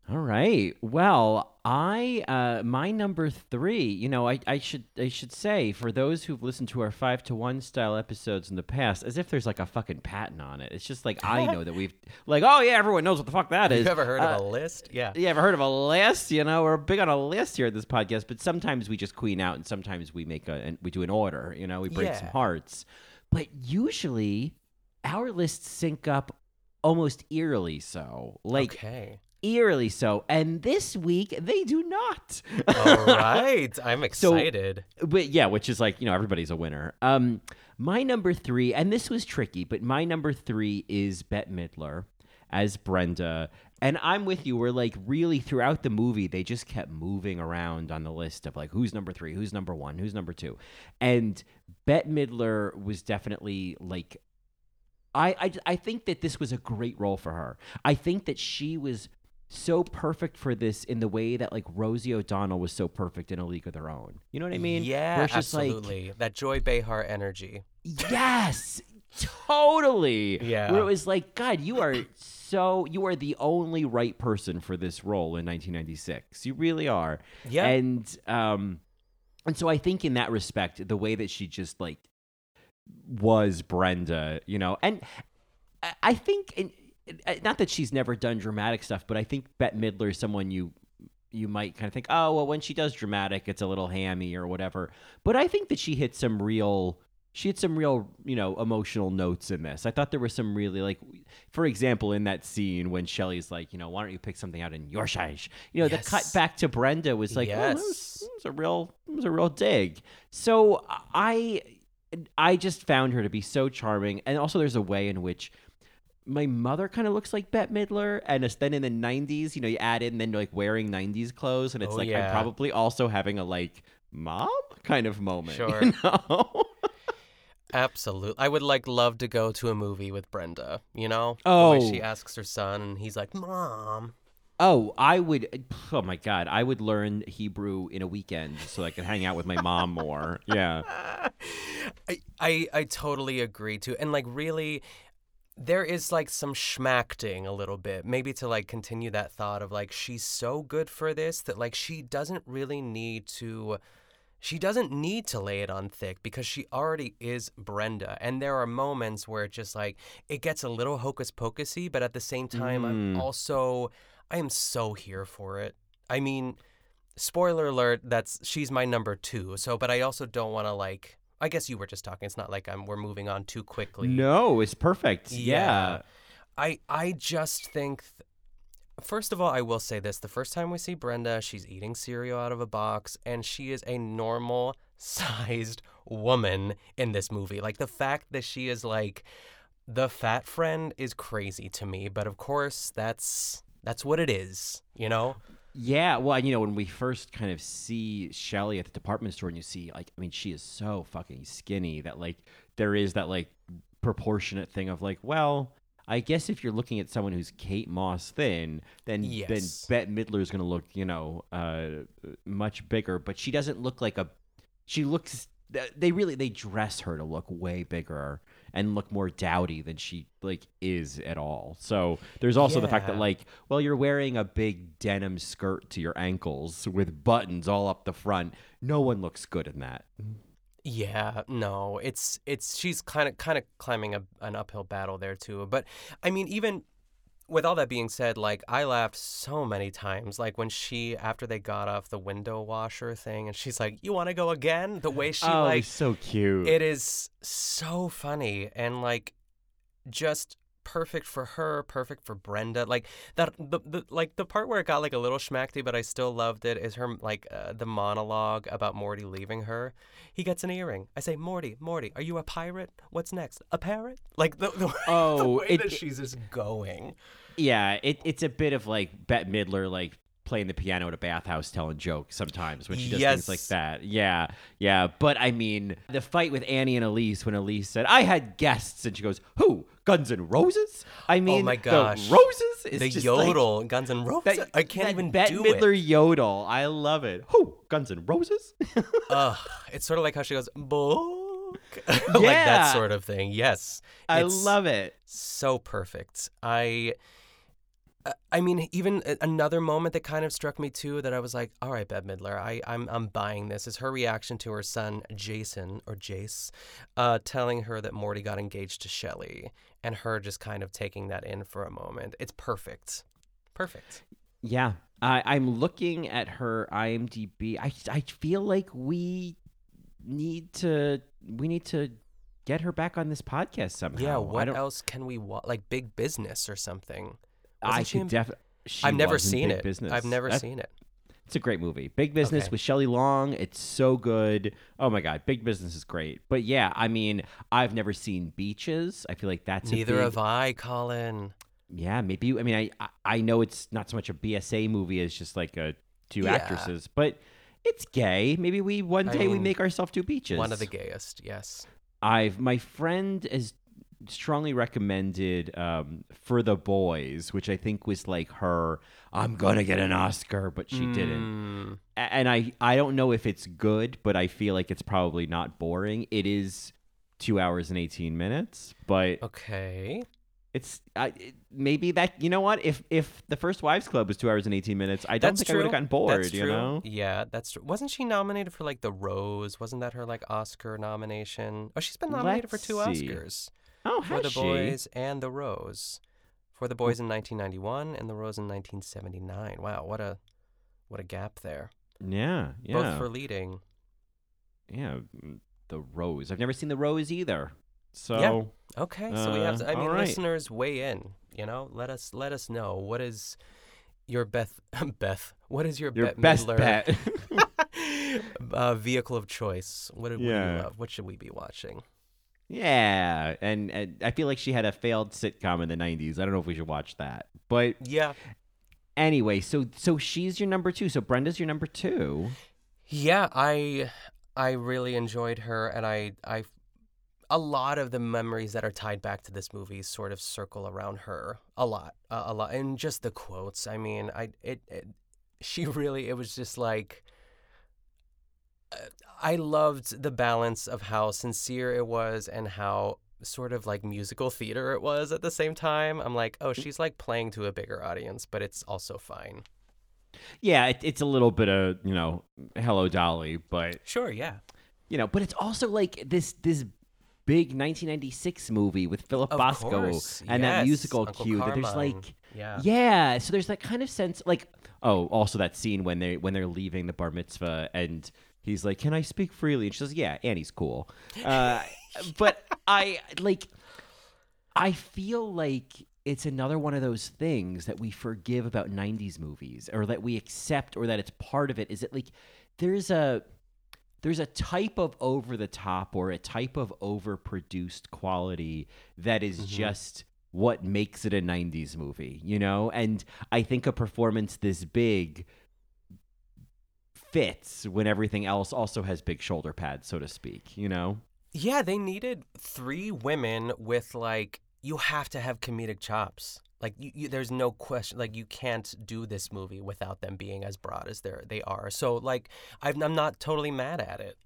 All right. Well, my number three, you know, I should say for those who've listened to our 5-to-1 style episodes in the past, as if there's like a fucking patent on it. It's just like, I know that we've like, oh yeah, everyone knows what the fuck that is. You ever heard of a list? Yeah. You ever heard of a list? You know, we're big on a list here at this podcast, but sometimes we just queen out and sometimes we we do an order, you know, we break some hearts, but usually our lists sync up almost eerily. So like, okay. Eerily so, and this week they do not. All right, I'm excited. So, but yeah, which is like, you know, everybody's a winner. My number three, and this was tricky, but my number three is Bette Midler as Brenda, and I'm with you. We're like really throughout the movie, they just kept moving around on the list of like who's number three, who's number one, who's number two, and Bette Midler was definitely like. I think that this was a great role for her. I think that she was. So perfect for this in the way that like Rosie O'Donnell was so perfect in A League of Their Own. You know what I mean? Yeah, absolutely. Like, that Joy Behar energy. Yes, totally. Yeah. Where it was like, God, you are the only right person for this role in 1996. You really are. Yeah. And so I think in that respect, the way that she just like was Brenda, you know, and I think not that she's never done dramatic stuff, but I think Bette Midler is someone you might kind of think, oh, well, when she does dramatic, it's a little hammy or whatever. But I think that she hit some real, you know, emotional notes in this. I thought there were some really like, for example, in that scene when Shelley's like, you know, why don't you pick something out in your size? You know, the cut back to Brenda was like, oh, it was a real dig. So I just found her to be so charming. And also there's a way in which my mother kind of looks like Bette Midler, and then in the 90s, you know, you add in then like wearing 90s clothes, and it's I'm probably also having a like mom kind of moment. Sure. You know? Absolutely. I would love to go to a movie with Brenda, you know? Oh. The way she asks her son, and he's like, Mom. Oh, oh my God, I would learn Hebrew in a weekend so I could hang out with my mom more. Yeah. I totally agree too. And like really, there is like some schmacting a little bit, maybe to like continue that thought of like she's so good for this that like she doesn't need to lay it on thick because she already is Brenda. And there are moments where it just like it gets a little hocus pocusy, but at the same time I am so here for it. I mean, spoiler alert, she's my number two. So, but I also don't want to like I guess you were just talking. It's not like we're moving on too quickly. No, it's perfect. Yeah. I just think... First of all, I will say this. The first time we see Brenda, she's eating cereal out of a box, and she is a normal-sized woman in this movie. Like, the fact that she is, like, the fat friend is crazy to me. But, of course, that's what it is, you know? Yeah, well, you know, when we first kind of see Shelley at the department store and you see, like, I mean, she is so fucking skinny that, like, there is that, like, proportionate thing of, like, well... I guess if you're looking at someone who's Kate Moss thin, then Bette Midler is going to look, you know, much bigger. But she doesn't look like a. She looks. They dress her to look way bigger and look more dowdy than she like is at all. So there's also the fact that like, well, you're wearing a big denim skirt to your ankles with buttons all up the front. No one looks good in that. Yeah, no, it's she's kind of climbing an uphill battle there too. But I mean, even with all that being said, like I laughed so many times, like when she after they got off the window washer thing, and she's like, "You want to go again?" The way she like, so cute. It is so funny and like just perfect for her, perfect for Brenda. Like that, the part where it got like a little schmacky, but I still loved it. Is her like the monologue about Morty leaving her? He gets an earring. I say, Morty, are you a pirate? What's next? A parrot? Like the way that she's just going. Yeah, it's a bit of like Bette Midler like playing the piano at a bathhouse telling jokes sometimes when she does things like that. Yeah. But I mean, the fight with Annie and Elise when Elise said, "I had guests," and she goes, "Who? Guns and Roses?" I mean, oh my gosh. The Roses is the just yodel. Like, Guns and Roses. I can't even do it. Bette Midler yodel. I love it. Who? Guns and Roses? It's sort of like how she goes, "Book," like that sort of thing. Yes, I love it. So perfect. I mean, even another moment that kind of struck me too, that I was like, all right, Bette Midler, I'm buying this, is her reaction to her son, Jason, or Jace, telling her that Morty got engaged to Shelley, and her just kind of taking that in for a moment. It's perfect. Perfect. Yeah. I'm looking at her IMDb. I feel like we need to get her back on this podcast somehow. Yeah, what else can we watch? Like Big Business or something. I've never seen it. Business. I've never seen it. It's a great movie. Big Business with Shelley Long. It's so good. Oh my God. Big Business is great. But yeah, I mean, I've never seen Beaches. I feel like that's neither have I, Colin. Yeah, maybe. I mean, I know it's not so much a BSA movie as just like a two actresses, but it's gay. Maybe we make ourselves do Beaches. One of the gayest. Yes. My friend is strongly recommended For the Boys, which I think was like her I'm gonna get an Oscar, but she didn't, and I don't know if it's good, but I feel like it's probably not boring. It is 2 hours and 18 minutes, but okay, it's maybe that, you know what, if the First Wives Club was 2 hours and 18 minutes, I don't that's think true. I would have gotten bored. That's you true. Know yeah that's true. Wasn't she nominated for like the Rose? Wasn't that her like Oscar nomination? Oh, she's been nominated Let's for two see. Oscars. Oh, has For the she? Boys and the Rose. For the Boys in 1991 and the Rose in 1979. Wow, what a gap there. Yeah. Both for leading. Yeah, the Rose. I've never seen the Rose either. So yeah. Okay, so we have to, I mean, right. Listeners, weigh in, you know? Let us know what is your best Midler bet. Vehicle of choice. What do you love? What should we be watching? Yeah, and I feel like she had a failed sitcom in the 90s. I don't know if we should watch that. But yeah. Anyway, so she's your number 2. So Brenda's your number 2. Yeah, I really enjoyed her, and I a lot of the memories that are tied back to this movie sort of circle around her a lot, and just the quotes. I mean, it was just like I loved the balance of how sincere it was and how sort of like musical theater it was at the same time. I'm like, oh, she's like playing to a bigger audience, but it's also fine. Yeah, it's a little bit of, you know, Hello Dolly, but sure, yeah, you know, but it's also like this big 1996 movie with Philip Bosco and that musical Uncle cue. That there's like, yeah, so there's that kind of sense, like, oh, also that scene when they're leaving the bar mitzvah and He's like, can I speak freely? And she says, yeah, Annie's cool. But I feel like it's another one of those things that we forgive about 90s movies, or that we accept, or that it's part of it. Is it like there's a type of over the top or a type of overproduced quality that is just what makes it a 90s movie, you know? And I think a performance this big fits when everything else also has big shoulder pads, so to speak, you know? Yeah, they needed three women with, like, you have to have comedic chops. Like, you, there's no question. Like, you can't do this movie without them being as broad as they are. So, like, I'm not totally mad at it.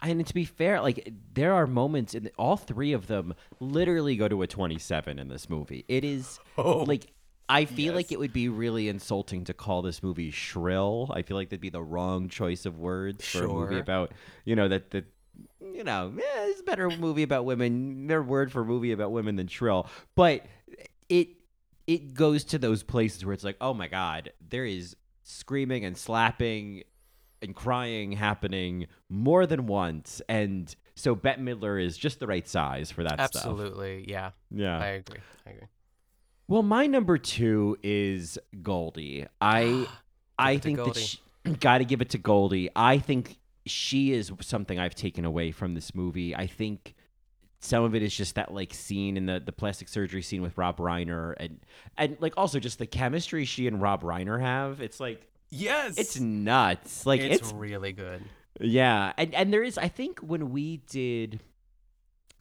And to be fair, like, there are moments in all three of them literally go to a 27 in this movie. It is, like, I feel like it would be really insulting to call this movie shrill. I feel like that'd be the wrong choice of words for a movie about, you know, that you know, it's a better movie about women, better word for movie about women than shrill. But it goes to those places where it's like, oh my God, there is screaming and slapping and crying happening more than once, and so Bette Midler is just the right size for that stuff. Absolutely, yeah. I agree. Well, my number two is Goldie. I think that she got to give it to Goldie. I think she is something I've taken away from this movie. I think some of it is just that, like, scene in the plastic surgery scene with Rob Reiner, and like also just the chemistry she and Rob Reiner have. It's like, yes, it's nuts. Like, it's really good. Yeah, and there is, I think when we did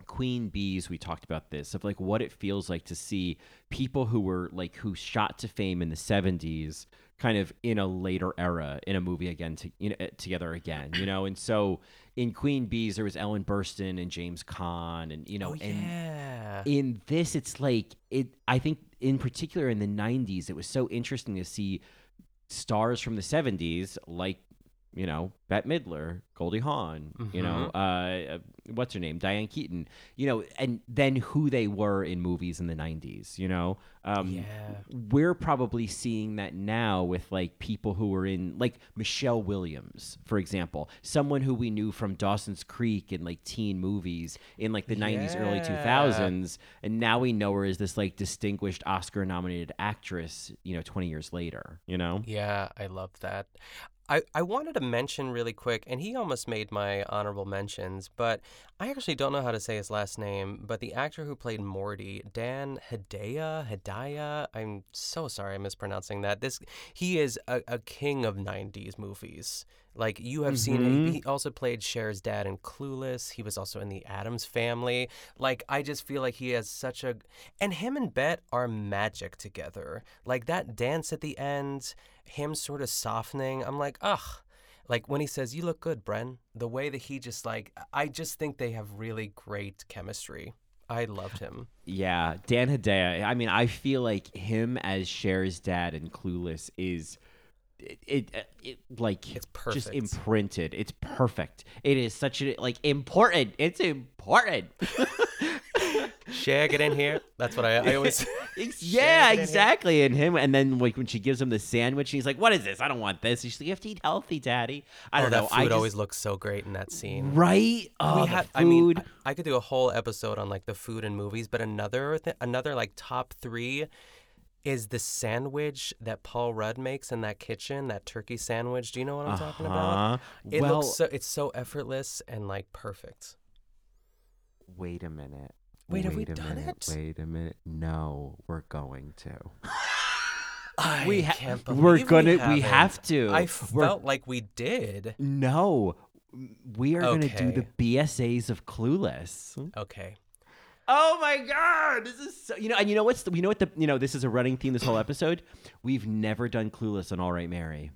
Queen Bees, we talked about this, of like what it feels like to see people who were like, who shot to fame in the 70s kind of in a later era in a movie again, together again, you know? And so in Queen Bees, there was Ellen Burstyn and James Caan, and, you know, and in this, it's like, I think in particular in the 90s, it was so interesting to see stars from the 70s, like, you know, Bette Midler, Goldie Hawn, you know, what's her name? Diane Keaton, you know, and then who they were in movies in the 90s, you know? We're probably seeing that now with, like, people who were in, like, Michelle Williams, for example, someone who we knew from Dawson's Creek and, like, teen movies in, like, the 90s, early 2000s. And now we know her as this, like, distinguished Oscar-nominated actress, you know, 20 years later, you know? Yeah, I love that. I wanted to mention really quick, and he almost made my honorable mentions, but I actually don't know how to say his last name, but the actor who played Morty, Dan Hedaya, I'm so sorry I'm mispronouncing that. He is a king of 90s movies. Like, you have seen, he also played Cher's dad in Clueless. He was also in The Addams Family. Like, I just feel like he has such a, and him and Bette are magic together. Like, that dance at the end, him sort of softening. I'm like, ugh. Like, when he says, you look good, Bren. The way that he just, like, I just think they have really great chemistry. I loved him. Yeah, Dan Hedaya. I mean, I feel like him as Cher's dad in Clueless is... It like, it's perfect. Just imprinted. It's perfect. It is such a, like, important. It's important. Share, get in here. That's what I always. Yeah, exactly. And him, and then, like, when she gives him the sandwich, and he's like, "What is this? I don't want this." And she's like, "You have to eat healthy, Daddy." I don't know. That food always looks so great in that scene, right? Oh, the food. I mean, I could do a whole episode on, like, the food and movies, but another like top three is the sandwich that Paul Rudd makes in that kitchen, that turkey sandwich. Do you know what I'm talking about? It's so effortless and, like, perfect. Wait a minute. Wait, have we done it? Wait a minute. No, we're going to. I can't believe we have to. I felt like we did. No, we are going to do the BSAs of Clueless. Okay. Oh my God! This is so, you know, and you know what's the, you know what the, you know, this is a running theme this whole episode. We've never done Clueless on All Right Mary.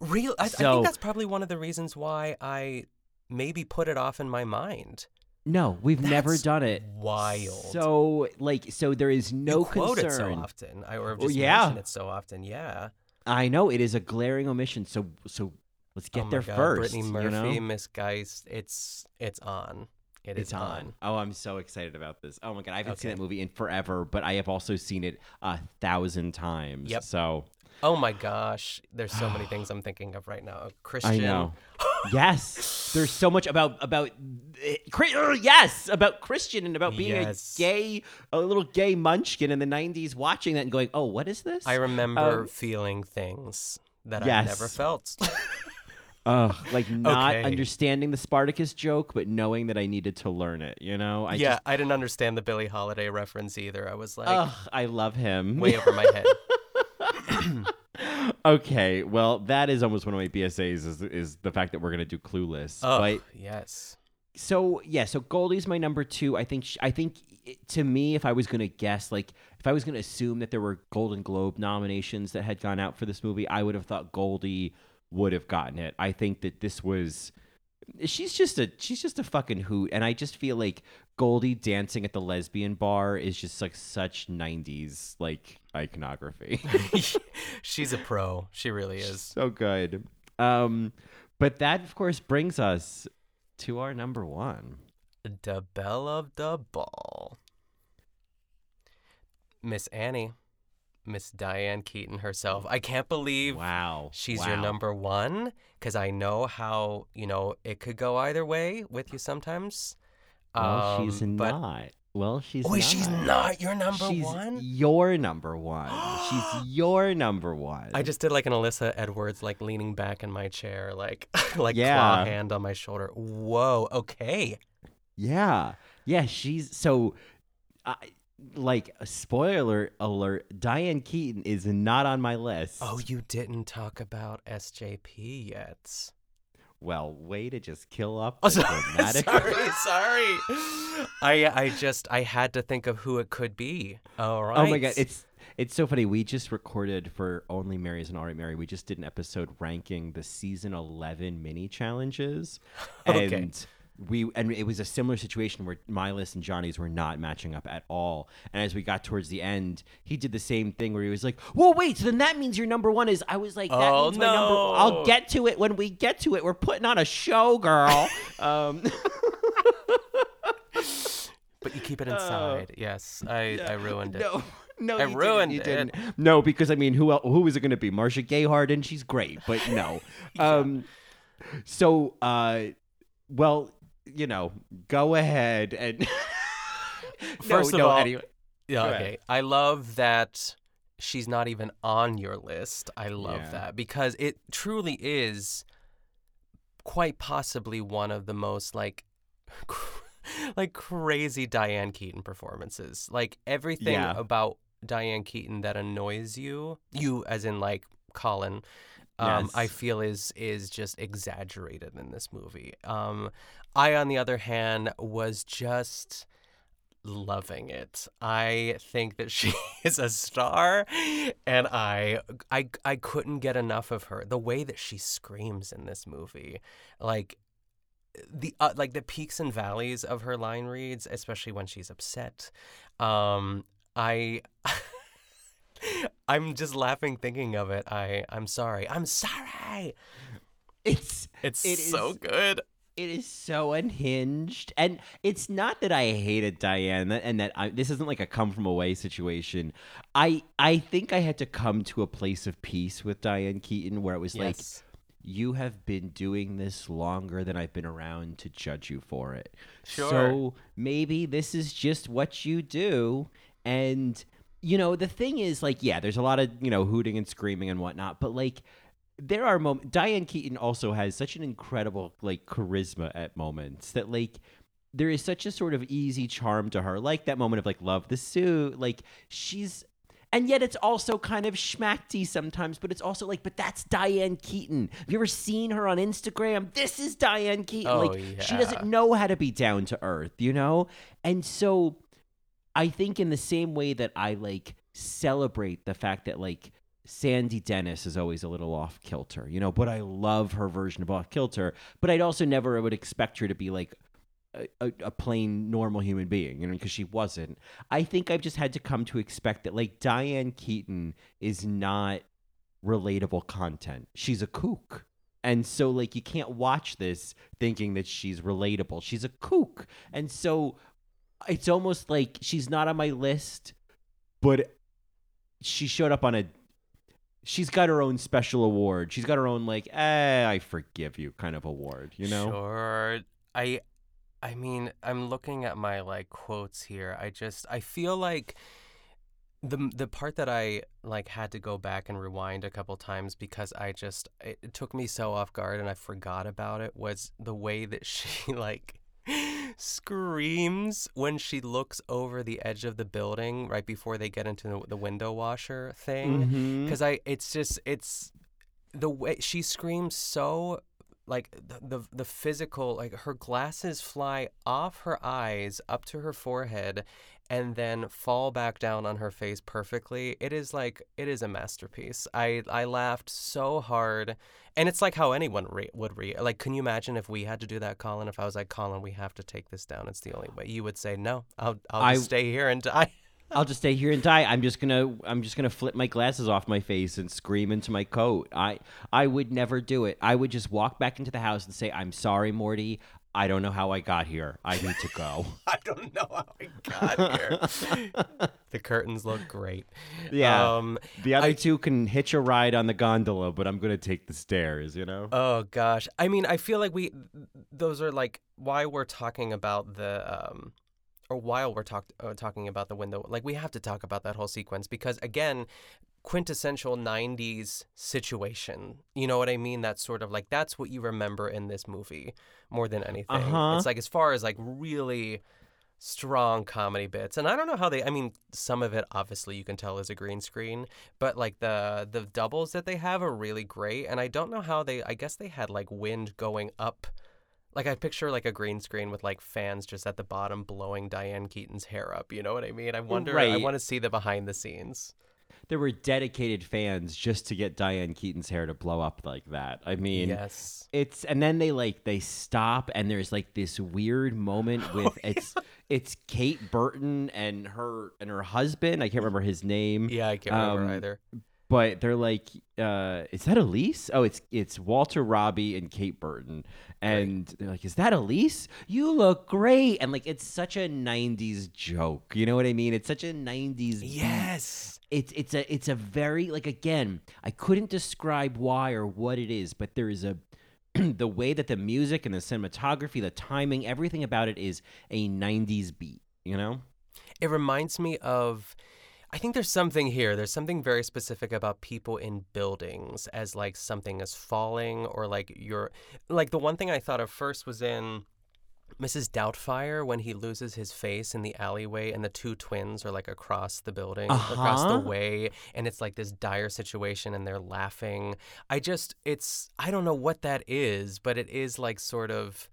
Really? I think that's probably one of the reasons why I maybe put it off in my mind. No, that's never done it. Wild. So, like, so there is no concern. You quote it so often. Mention it so often. Yeah. I know, it is a glaring omission. So let's get there first. Brittany Murphy, you know? Miss Geist. It's on. It's on. Oh, I'm so excited about this. Oh my God, I haven't seen that movie in forever, but I have also seen it 1,000 times. Yep. So. Oh my gosh, there's so many things I'm thinking of right now. Christian. I know. Yes. There's so much about Christian and about being a little gay munchkin in the 90s watching that and going, oh, what is this? I remember feeling things that I never felt. Like not understanding the Spartacus joke, but knowing that I needed to learn it, you know? I didn't understand the Billie Holiday reference either. I was like, I love him. Way over my head. Okay, well, that is almost one of my BSAs is the fact that we're going to do Clueless. Oh, but, yes. So Goldie's my number two. I think, to me, if I was going to guess, like, if I was going to assume that there were Golden Globe nominations that had gone out for this movie, I would have thought Goldie would have gotten it. I think that this was... She's just a fucking hoot, and I just feel like Goldie dancing at the lesbian bar is just like such 90s like iconography. She's a pro. She really is. She's so good. But that of course brings us to our number one. The belle of the ball. Miss Annie. Miss Diane Keaton herself. I can't believe she's your number one, because I know how, you know, it could go either way with you sometimes. She's not your number one? She's your number one. She's your number one. I just did like an Alyssa Edwards, like leaning back in my chair, claw hand on my shoulder. Whoa, okay. Yeah. Yeah, she's so... Like, spoiler alert, Diane Keaton is not on my list. Oh, you didn't talk about SJP yet. Well, way to just kill off dramatic. Sorry. I had to think of who it could be. All right. Oh, my God. It's so funny. We just recorded for Only Marys and Alright Mary. We just did an episode ranking the season 11 mini challenges. Okay. And it was a similar situation where my list and Johnny's were not matching up at all. And as we got towards the end, he did the same thing where he was like, well, wait, so then that means your number one is... I was like, that means my number... I'll get to it when we get to it. We're putting on a show, girl. But you keep it inside. I ruined it. No, I ruined it. You didn't. No, because, I mean, who is it going to be? Marcia Gayhard, and she's great, but no. Yeah. Well... You know, go ahead and Anyway. Yeah, okay. I love that she's not even on your list. I love that, because it truly is quite possibly one of the most like crazy Diane Keaton performances. Like everything about Diane Keaton that annoys you as in like Colin. I feel is just exaggerated in this movie. I, on the other hand, was just loving it. I think that she is a star, and I couldn't get enough of her. The way that she screams in this movie, like the peaks and valleys of her line reads, especially when she's upset. I'm just laughing thinking of it. I'm sorry. I'm sorry. It's so good. It is so unhinged. And it's not that I hated Diane and that this isn't like a come from away situation. I think I had to come to a place of peace with Diane Keaton where it was like, you have been doing this longer than I've been around to judge you for it. Sure. So maybe this is just what you do. And... You know, the thing is, like, yeah, there's a lot of, you know, hooting and screaming and whatnot, but, like, there are moments... Diane Keaton also has such an incredible, like, charisma at moments that, like, there is such a sort of easy charm to her. Like, that moment of, like, love the suit. Like, she's... And yet it's also kind of schmacky sometimes, but it's also like, but that's Diane Keaton. Have you ever seen her on Instagram? This is Diane Keaton. She doesn't know how to be down to earth, you know? And so... I think in the same way that I, like, celebrate the fact that, like, Sandy Dennis is always a little off-kilter, you know, but I love her version of off-kilter, but I'd also never would expect her to be, like, a plain, normal human being, you know, because she wasn't. I think I've just had to come to expect that, like, Diane Keaton is not relatable content. She's a kook. And so, like, you can't watch this thinking that she's relatable. She's a kook. And so... It's almost like she's not on my list, but she showed up on a she's got her own special award. She's got her own, like, I forgive you kind of award, you know? Sure. I mean, I'm looking at my, like, quotes here. I feel like the part that I, like, had to go back and rewind a couple times because it took me so off guard and I forgot about it was the way that she, like, screams when she looks over the edge of the building right before they get into the window washer thing. Because it's the way she screams so... Like the physical, like her glasses fly off her eyes up to her forehead and then fall back down on her face perfectly. It is a masterpiece. I laughed so hard. And it's like how anyone would can you imagine if we had to do that, Colin? If I was like, Colin, we have to take this down. It's the only way. You would say, no, I'll just stay here and die. I'll just stay here and die. I'm just gonna flip my glasses off my face and scream into my coat. I would never do it. I would just walk back into the house and say, "I'm sorry, Morty. I don't know how I got here. I need to go." I don't know how I got here. The curtains look great. Yeah. The other two can hitch a ride on the gondola, but I'm going to take the stairs, you know? Oh, gosh. I mean, I feel like those are like why we're talking about the... Or while we're talking about the window, like we have to talk about that whole sequence because, again, quintessential 90s situation. You know what I mean? That's sort of like that's what you remember in this movie more than anything. Uh-huh. It's like as far as like really strong comedy bits. And I don't know how they, I mean, some of it obviously you can tell is a green screen, but like the doubles that they have are really great. And I don't know how I guess they had like wind going up. Like, I picture, like, a green screen with, like, fans just at the bottom blowing Diane Keaton's hair up. You know what I mean? I wonder, right. I want to see the behind the scenes. There were dedicated fans just to get Diane Keaton's hair to blow up like that. I mean, yes. It's, and then they, like, they stop and there's, like, this weird moment with, it's Kate Burton and her husband. I can't remember his name. Yeah, I can't remember either. But they're like, is that Elise? Oh, it's Walter Robbie and Kate Burton. And right. They're like, is that Elise? You look great. And like, it's such a 90s joke. You know what I mean? It's such a 90s. Yes. It's a very, like, again, I couldn't describe why or what it is, but there is a, the way that the music and the cinematography, the timing, everything about it is a 90s beat, you know? It reminds me of... I think there's something here. There's something very specific about people in buildings as like something is falling or like you're like the one thing I thought of first was in Mrs. Doubtfire when he loses his face in the alleyway and the two twins are like across the building, across the way. And it's like this dire situation and they're laughing. I don't know what that is, but it is like sort of.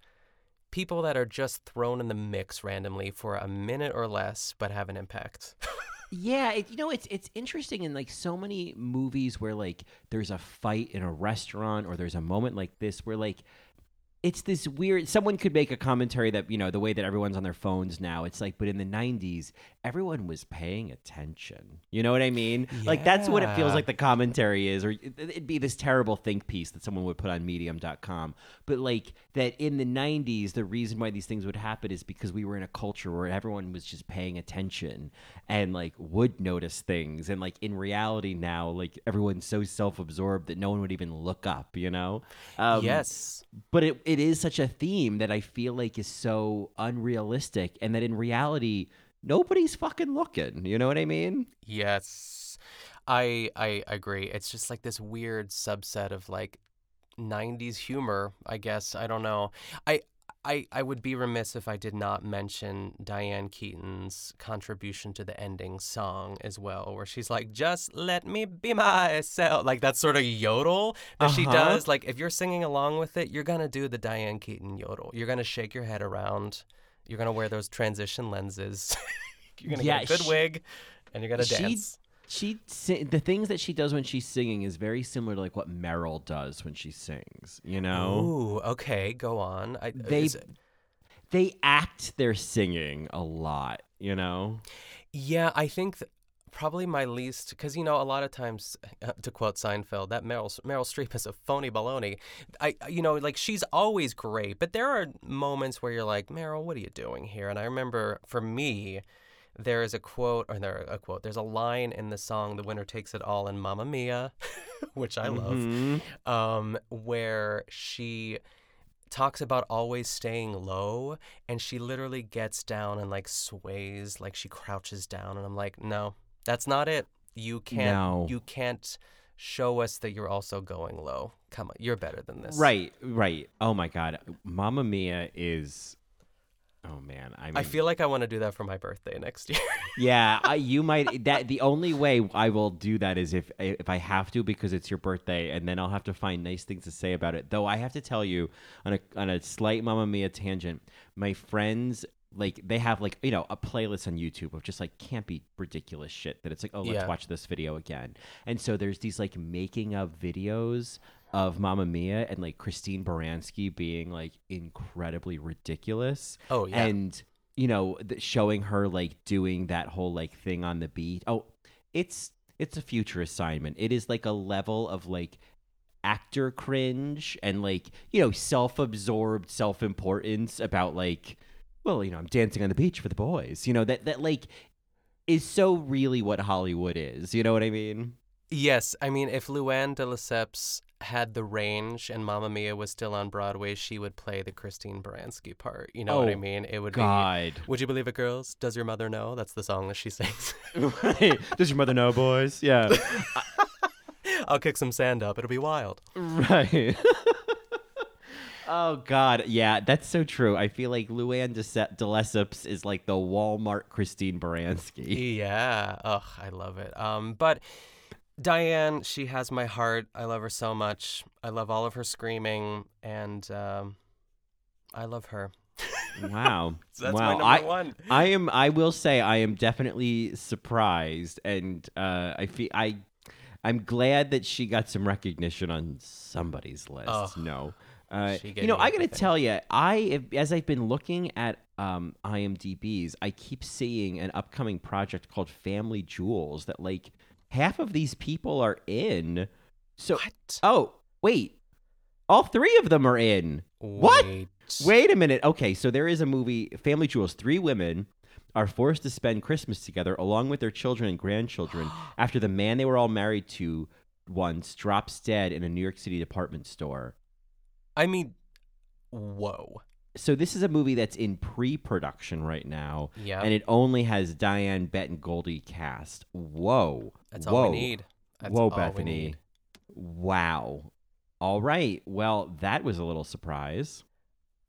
People that are just thrown in the mix randomly for a minute or less, but have an impact. Yeah, it's interesting in like so many movies where like there's a fight in a restaurant or there's a moment like this where like it's this weird. Someone could make a commentary that the way that everyone's on their phones now. It's like, but in the '90s, everyone was paying attention. You know what I mean? Yeah. Like that's what it feels like the commentary is, or it'd be this terrible think piece that someone would put on Medium.com. But like that in the '90s, the reason why these things would happen is because we were in a culture where everyone was just paying attention and like would notice things. And like in reality now, like everyone's so self-absorbed that no one would even look up. You know? Yes. But it is such a theme that I feel like is so unrealistic and that in reality, nobody's fucking looking. You know what I mean? Yes, I agree. It's just like this weird subset of like 90s humor, I guess. I don't know. I would be remiss if I did not mention Diane Keaton's contribution to the ending song as well, where she's like, just let me be myself. Like that sort of yodel that she does. Like if you're singing along with it, you're going to do the Diane Keaton yodel. You're going to shake your head around. You're going to wear those transition lenses. You're going to get a good wig and you're going to dance. The things that she does when she's singing is very similar to like what Meryl does when she sings, you know? Ooh, okay, go on. They act their singing a lot, you know? Yeah, I think probably my least, because, a lot of times, to quote Seinfeld, that Meryl Streep is a phony baloney. Like she's always great, but there are moments where you're like, Meryl, what are you doing here? And I remember for me... There is a quote, or there's a line in the song, The Winner Takes It All in Mamma Mia, which I love, where she talks about always staying low, and she literally gets down and like sways, like she crouches down, and I'm like, no, that's not it. You can't show us that you're also going low. Come on, you're better than this. Right. Oh my God, Mamma Mia is. Oh man, I feel like I want to do that for my birthday next year. Yeah, you might. That the only way I will do that is if I have to, because it's your birthday, and then I'll have to find nice things to say about it. Though I have to tell you, on a slight Mamma Mia tangent, my friends, like, they have, like, you know, a playlist on YouTube of just like campy, ridiculous shit that it's like, oh, let's watch this video again. And so there's these like making of videos of Mamma Mia and like Christine Baranski being like incredibly ridiculous. Oh yeah. And, you know, showing her like doing that whole like thing on the beat. Oh, it's a future assignment. It is like a level of like actor cringe and like, you know, self-absorbed self-importance about like, well, you know, I'm dancing on the beach for the boys, you know, that like is so really what Hollywood is. You know what I mean? Yes. I mean, if Luann de Lesseps had the range and Mamma Mia was still on Broadway, she would play the Christine Baranski part. You know what I mean? It would be, would you believe it, girls? Does your mother know? That's the song that she sings. Right. Does your mother know, boys? Yeah. I'll kick some sand up. It'll be wild. Right. Oh, God. Yeah, that's so true. I feel like Luann de Lesseps is like the Walmart Christine Baranski. Yeah. Ugh, I love it. But Diane, she has my heart. I love her so much. I love all of her screaming, and I love her. Wow. So that's my number one. I will say I am definitely surprised, and I'm glad that she got some recognition on somebody's list. Oh. No. You know, I got to tell you, as I've been looking at IMDb's, I keep seeing an upcoming project called Family Jewels that like half of these people are in. So, what? Oh, wait, all three of them are in. What? Wait a minute. Okay, so there is a movie, Family Jewels. 3 women are forced to spend Christmas together along with their children and grandchildren after the man they were all married to once drops dead in a New York City department store. I mean, whoa. So this is a movie that's in pre-production right now, and it only has Diane, Bette, and Goldie cast. Whoa. That's all we need. That's all Bethany. We need. Wow. All right. Well, that was a little surprise.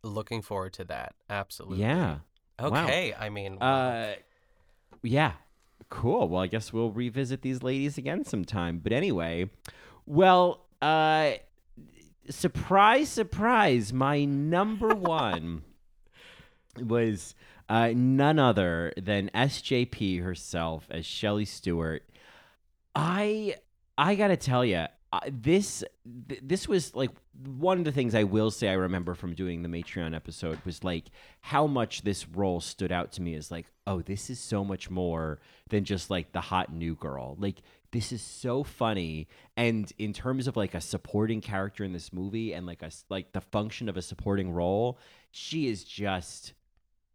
Looking forward to that. Absolutely. Yeah. Okay. Wow. I mean. Yeah. Cool. Well, I guess we'll revisit these ladies again sometime. But anyway, well, surprise, surprise, my number one was none other than SJP herself as Shelley Stewart. I got to tell you, this was like one of the things I will say I remember from doing the Matreon episode was like how much this role stood out to me as like, oh, this is so much more than just like the hot new girl. Like, this is so funny, and in terms of like a supporting character in this movie and like the function of a supporting role, she is just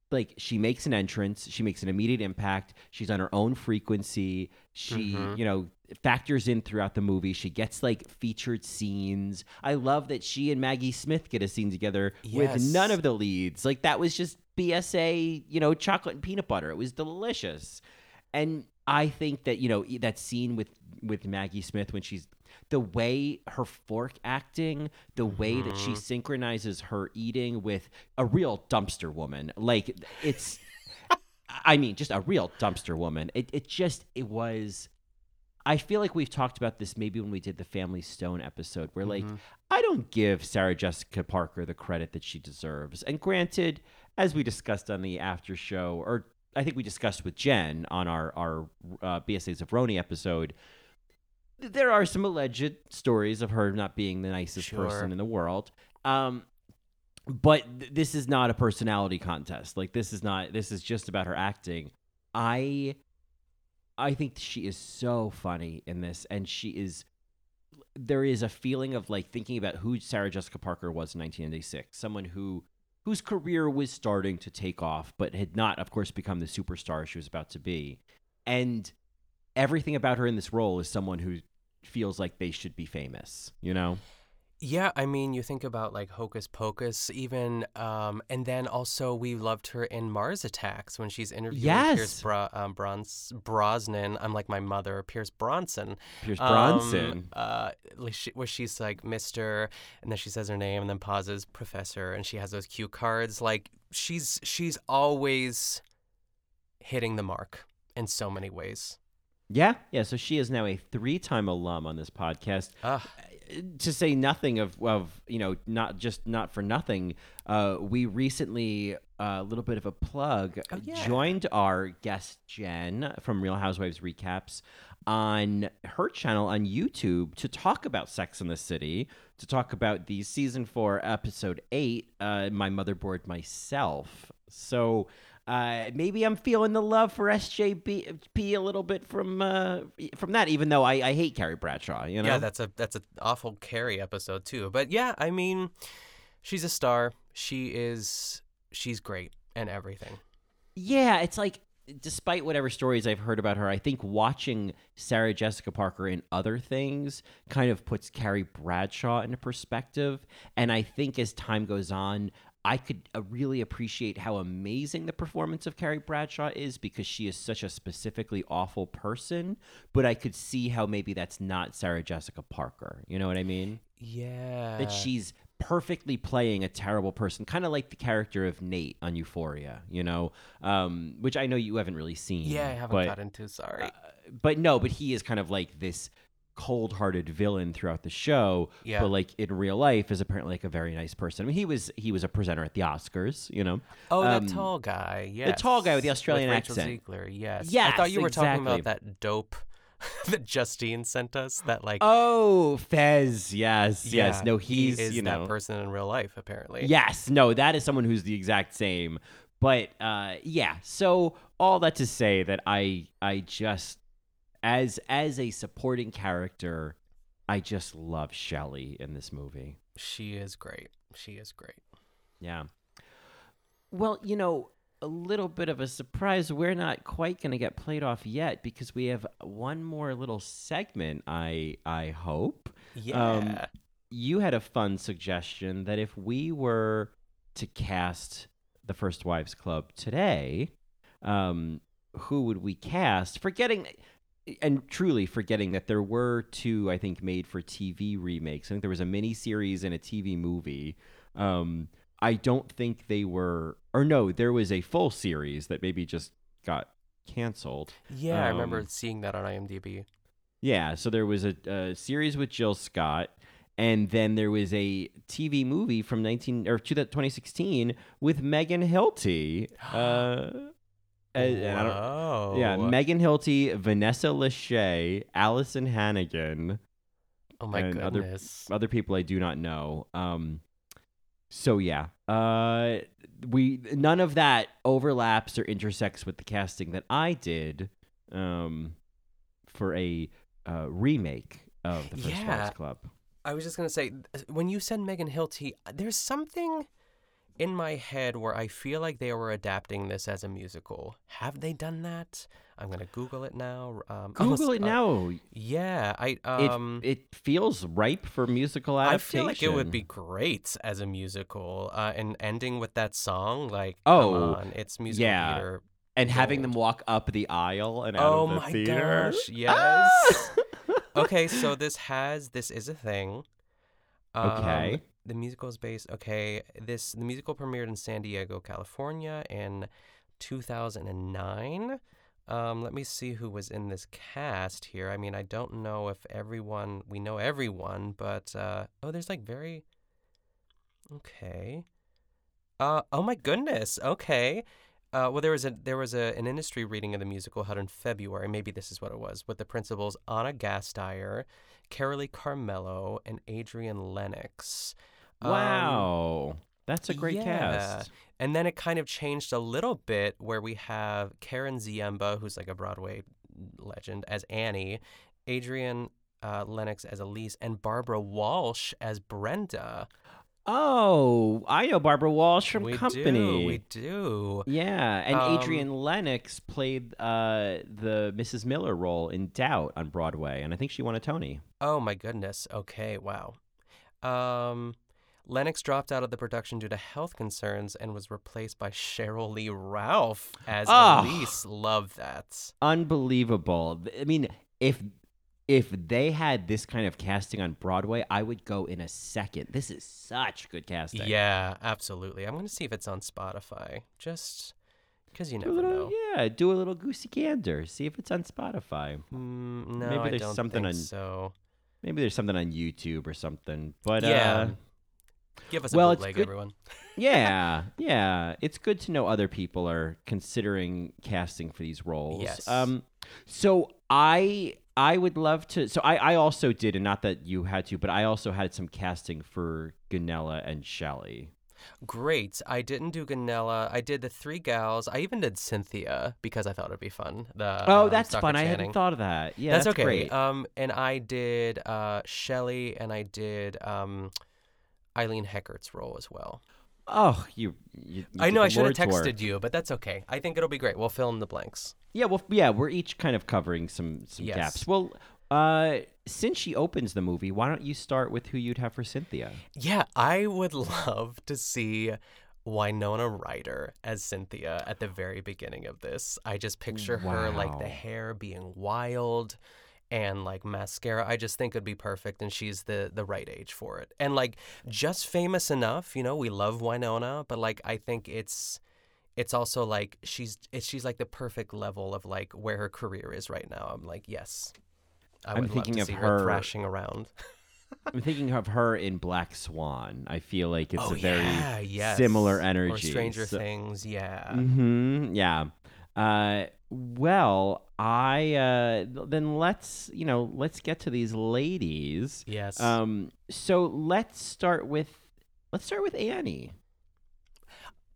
like, she makes an entrance, she makes an immediate impact, she's on her own frequency, she you know, factors in throughout the movie, she gets like featured scenes. I love that she and Maggie Smith get a scene together with none of the leads. Like, that was just BSA, you know, chocolate and peanut butter. It was delicious. And I think that, you know, that scene with Maggie Smith when she's, the way her fork acting, the way that she synchronizes her eating with a real dumpster woman. Like, it's, I mean, just a real dumpster woman. It was, I feel like we've talked about this maybe when we did the Family Stone episode where like, I don't give Sarah Jessica Parker the credit that she deserves. And granted, as we discussed on the after show, or I think we discussed with Jen on our BSAs of Roni episode, there are some alleged stories of her not being the nicest person in the world. But this is not a personality contest. Like, this is just about her acting. I think she is so funny in this, and there is a feeling of like thinking about who Sarah Jessica Parker was in 1996, someone who whose career was starting to take off, but had not, of course, become the superstar she was about to be. And everything about her in this role is someone who feels like they should be famous, you know? Yeah, I mean, you think about, like, Hocus Pocus even, and then also we loved her in Mars Attacks when she's interviewing Pierce Brosnan. I'm like my mother, Pierce Bronson. Pierce Bronson. Where she's like, Mr., and then she says her name and then pauses, Professor, and she has those cue cards. Like, she's always hitting the mark in so many ways. Yeah, yeah. So she is now a three-time alum on this podcast. To say nothing of you know, not just not for nothing, we recently, a little bit of a plug, joined our guest Jen from Real Housewives Recaps on her channel on YouTube to talk about Sex and the City, to talk about the season 4, episode 8, My Motherboard Myself. So maybe I'm feeling the love for SJP a little bit from that, even though I hate Carrie Bradshaw, you know? Yeah, that's an awful Carrie episode too. But yeah, I mean, she's a star. She's great and everything. Yeah, it's like, despite whatever stories I've heard about her, I think watching Sarah Jessica Parker in other things kind of puts Carrie Bradshaw into perspective. And I think as time goes on, I could really appreciate how amazing the performance of Carrie Bradshaw is, because she is such a specifically awful person, but I could see how maybe that's not Sarah Jessica Parker. You know what I mean? Yeah. That she's perfectly playing a terrible person, kind of like the character of Nate on Euphoria, you know, which I know you haven't really seen. Yeah, I haven't gotten to, sorry. But he is kind of like this cold-hearted villain throughout the show, but like in real life is apparently like a very nice person. I mean, he was a presenter at the Oscars, you know. That tall guy, yes. The tall guy with the Australian accent. Rachel Ziegler, yes. I thought you were talking about that dope that Justine sent us. That like, oh, Fez, yes. No, he is, you know, that person in real life apparently. Yes, no, that is someone who's the exact same. But yeah, so all that to say that I just, as a supporting character, I just love Shelley in this movie. She is great. Yeah. Well, you know, a little bit of a surprise. We're not quite going to get played off yet because we have one more little segment, I hope. Yeah. You had a fun suggestion that if we were to cast the First Wives Club today, who would we cast? Truly forgetting that there were two, I think, made-for-TV remakes. I think there was a miniseries and a TV movie. I don't think they were... Or no, there was a full series that maybe just got canceled. Yeah, I remember seeing that on IMDb. Yeah, so there was a series with Jill Scott, and then there was a TV movie from 2016 with Megan Hilty. Megan Hilty, Vanessa Lachey, Allison Hannigan. Oh my goodness! Other people I do not know. So yeah, we none of that overlaps or intersects with the casting that I did for a remake of the First Wives Club. I was just gonna say, when you said Megan Hilty, there's something in my head where I feel like they were adapting this as a musical. Have they done that? I'm going to Google it now. Google it now. Yeah. It feels ripe for musical adaptation. I feel like it would be great as a musical. And ending with that song, like, come on, it's musical theater. And having them walk up the aisle and out of the theater. Oh my gosh, yes. Okay, so this is a thing. Okay. The musical is based. Okay, the musical premiered in San Diego, California, in 2009. Let me see who was in this cast here. I mean, I don't know if we know everyone, but there's like very. Okay. Oh my goodness. Okay. Well, there was an industry reading of the musical held in February. Maybe this is what it was, with the principals Anna Gasteyer, Carolee Carmelo, and Adrian Lennox. Wow. That's a great cast. And then it kind of changed a little bit, where we have Karen Ziemba, who's like a Broadway legend, as Annie, Adrian Lennox as Elise, and Barbara Walsh as Brenda. Oh, I know Barbara Walsh from Company. We do. Yeah, and Adrienne Lennox played the Mrs. Miller role in Doubt on Broadway, and I think she won a Tony. Oh, my goodness. Okay, wow. Lennox dropped out of the production due to health concerns and was replaced by Cheryl Lee Ralph as Elise. Love that. Unbelievable. I mean, if they had this kind of casting on Broadway, I would go in a second. This is such good casting. Yeah, absolutely. I'm going to see if it's on Spotify, just because you never know. Yeah, do a little goosey gander. See if it's on Spotify. No, maybe there's I don't think so. Maybe there's something on YouTube or something. But yeah, give us a bootleg, everyone. Yeah. It's good to know other people are considering casting for these roles. Yes. So I would love to. So I also did, and not that you had to, but I also had some casting for Gunilla and Shelley. Great. I didn't do Gunilla. I did the three gals. I even did Cynthia because I thought it'd be fun. That's Stockard fun. Channing. I hadn't thought of that. Yeah, that's okay. Great. And I did Shelley, and I did Eileen Heckert's role as well. Oh, you I know I should have texted you, but that's okay. I think it'll be great. We'll fill in the blanks. Yeah, well, yeah, we're each kind of covering some gaps. Well, since she opens the movie, why don't you start with who you'd have for Cynthia? Yeah, I would love to see Winona Ryder as Cynthia at the very beginning of this. I just picture her, like, the hair being wild and, like, mascara. I just think it'd be perfect, and she's the right age for it. And, like, just famous enough, you know, we love Winona, but, like, I think it's also like she's like the perfect level of like where her career is right now. I'm like, yes, I'm thinking of her thrashing around. I'm thinking of her in Black Swan. I feel like it's similar energy. Or Stranger Things, yeah. Mm-hmm, yeah. Then let's get to these ladies. Yes. So let's start with Annie.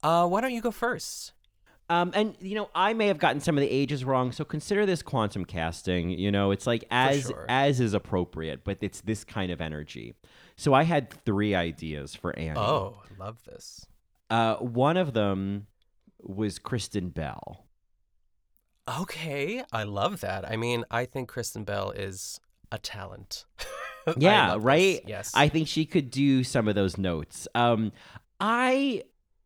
Why don't you go first? And, you know, I may have gotten some of the ages wrong, so consider this quantum casting. You know, it's like as is appropriate, but it's this kind of energy. So I had three ideas for Annie. Oh, I love this. One of them was Kristen Bell. Okay, I love that. I mean, I think Kristen Bell is a talent. Yeah, right? This. Yes. I think she could do some of those notes.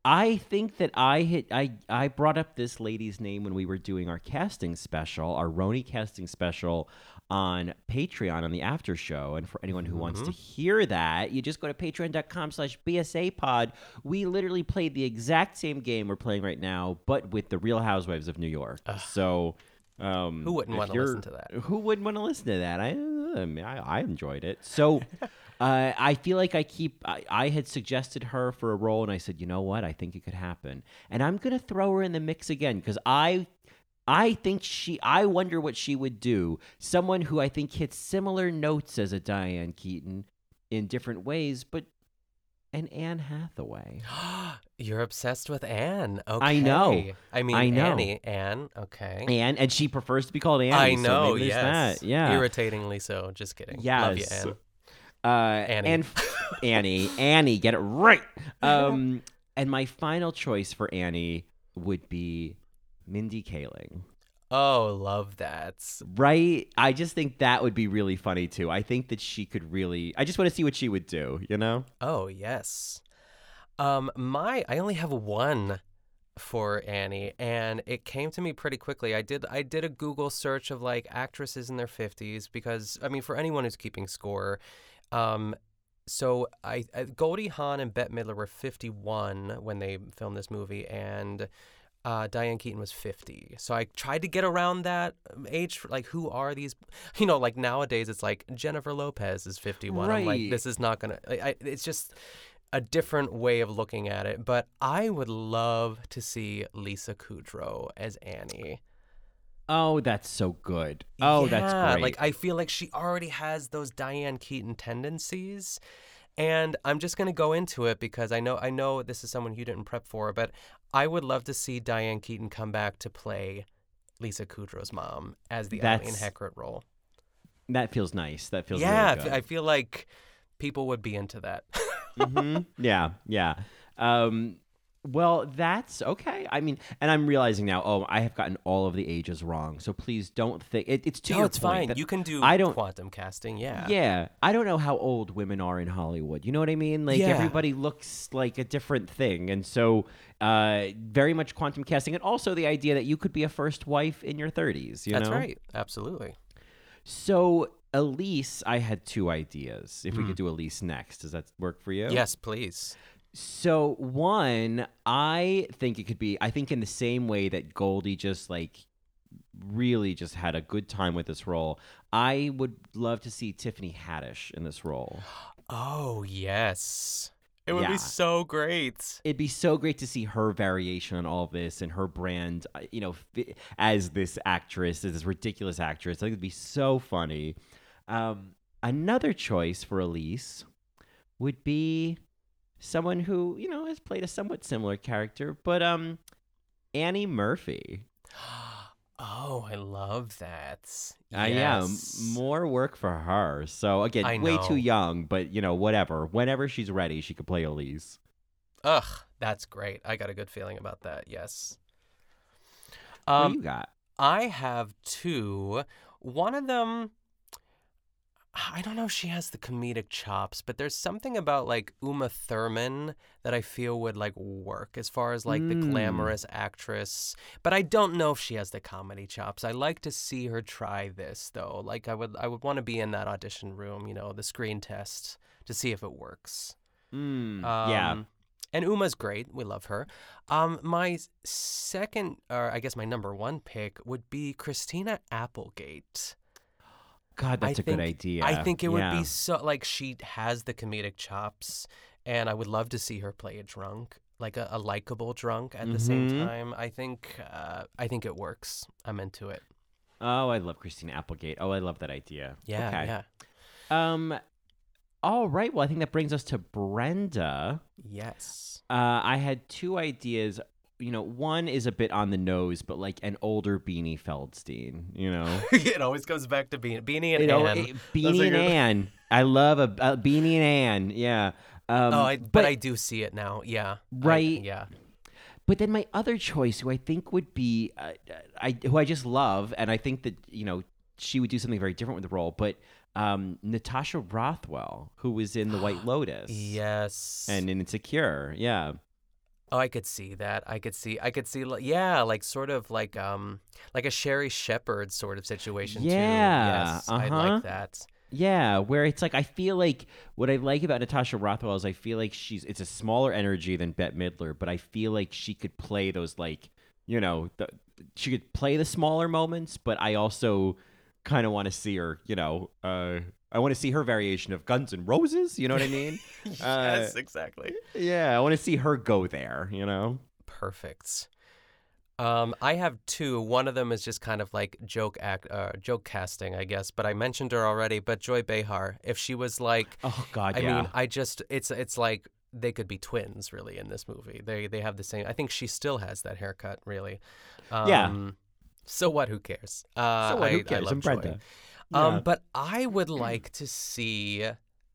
I think that I brought up this lady's name when we were doing our casting special, our Roni casting special on Patreon on the after show. And for anyone who wants to hear that, you just go to patreon.com/BSApod. We literally played the exact same game we're playing right now, but with the Real Housewives of New York. So who wouldn't want to listen to that? Who wouldn't want to listen to that? I enjoyed it. So I feel like I had suggested her for a role, and I said, you know what? I think it could happen. And I'm going to throw her in the mix again because I think I wonder what she would do. Someone who I think hits similar notes as a Diane Keaton in different ways, but an Anne Hathaway. You're obsessed with Anne. Okay. I know. I mean, Anne. Okay. Anne, and she prefers to be called Annie. I know, so maybe yes. That. Yeah. Irritatingly so. Just kidding. Yes. Love you, Anne. Annie. And Annie, get it right. And my final choice for Annie would be Mindy Kaling. Oh, love that. Right? I just think that would be really funny, too. I think that she could really... I just want to see what she would do, you know? Oh, yes. I only have one for Annie, and it came to me pretty quickly. I did a Google search of, like, actresses in their 50s because, I mean, for anyone who's keeping score... So Goldie Hawn and Bette Midler were 51 when they filmed this movie, and Diane Keaton was 50. So I tried to get around that age. Like, who are these? You know, like nowadays it's like Jennifer Lopez is 51. Right. I'm like, this is not going to... It's just a different way of looking at it. But I would love to see Lisa Kudrow as Annie. Oh, that's so good. Oh, yeah, that's great. Like, I feel like she already has those Diane Keaton tendencies. And I'm just going to go into it because I know this is someone you didn't prep for, but I would love to see Diane Keaton come back to play Lisa Kudrow's mom as the Eileen Heckert role. That feels nice. That feels really good. I feel like people would be into that. Mm-hmm. Yeah, yeah. Well, that's okay. I mean, and I'm realizing now, oh, I have gotten all of the ages wrong. So please don't think it's too. No, it's fine. You can do quantum casting. Yeah. Yeah. I don't know how old women are in Hollywood. You know what I mean? Like everybody looks like a different thing. And so very much quantum casting. And also the idea that you could be a first wife in your 30s. You know? That's right. Absolutely. So Elise, I had two ideas. If we could do Elise next. Does that work for you? Yes, please. So one, I think it could be, I think in the same way that Goldie just like really just had a good time with this role, I would love to see Tiffany Haddish in this role. Oh, yes. It would be so great. It'd be so great to see her variation on all of this and her brand, you know, as this actress, as this ridiculous actress. I think it'd be so funny. Another choice for Elise would be someone who, you know, has played a somewhat similar character, but Annie Murphy. Oh, I love that. Yeah, more work for her. So again, way too young, but you know, whatever. Whenever she's ready, she could play Elise. Ugh, that's great. I got a good feeling about that. Yes. What do you got? I have two. One of them, I don't know if she has the comedic chops, but there's something about like Uma Thurman that I feel would like work as far as like the glamorous actress. But I don't know if she has the comedy chops. I like to see her try this though. Like I would want to be in that audition room, you know, the screen test to see if it works. Yeah. And Uma's great. We love her. My second, or I guess my number one pick would be Christina Applegate. God, that's a good idea. I think it would be so, like, she has the comedic chops, and I would love to see her play a drunk, like a likable drunk at the same time. I think it works. I'm into it. Oh, I love Christina Applegate. Oh, I love that idea. Yeah, okay. Yeah. All right. Well, I think that brings us to Brenda. Yes. I had two ideas. You know, one is a bit on the nose, but like an older Beanie Feldstein, you know? It always comes back to Beanie and Anne. Beanie and Anne. I love a Beanie and Anne, yeah. But I do see it now, yeah. Right? Yeah. But then my other choice, who I think would be, who I just love, and I think that, you know, she would do something very different with the role, but Natasha Rothwell, who was in The White Lotus. Yes. And in Insecure, yeah. Oh, I could see that. I could see, yeah, like sort of like a Sherry Shepherd sort of situation too. Yeah. Yes, I like that. Yeah, where it's like, I feel like what I like about Natasha Rothwell is I feel like it's a smaller energy than Bette Midler, but I feel like she could play those like, you know, she could play the smaller moments, but I also kind of want to see her, you know, I want to see her variation of Guns N' Roses. You know what I mean? Yes, exactly. Yeah, I want to see her go there, you know? Perfect. I have two. One of them is just kind of like joke casting, I guess. But I mentioned her already. But Joy Behar, if she was like, oh God, I mean, I just it's like they could be twins really in this movie. They have the same. I think she still has that haircut really. Yeah. So what? Who cares? So what? Who cares? I love Brenda. Joy. Yeah. But I would like to see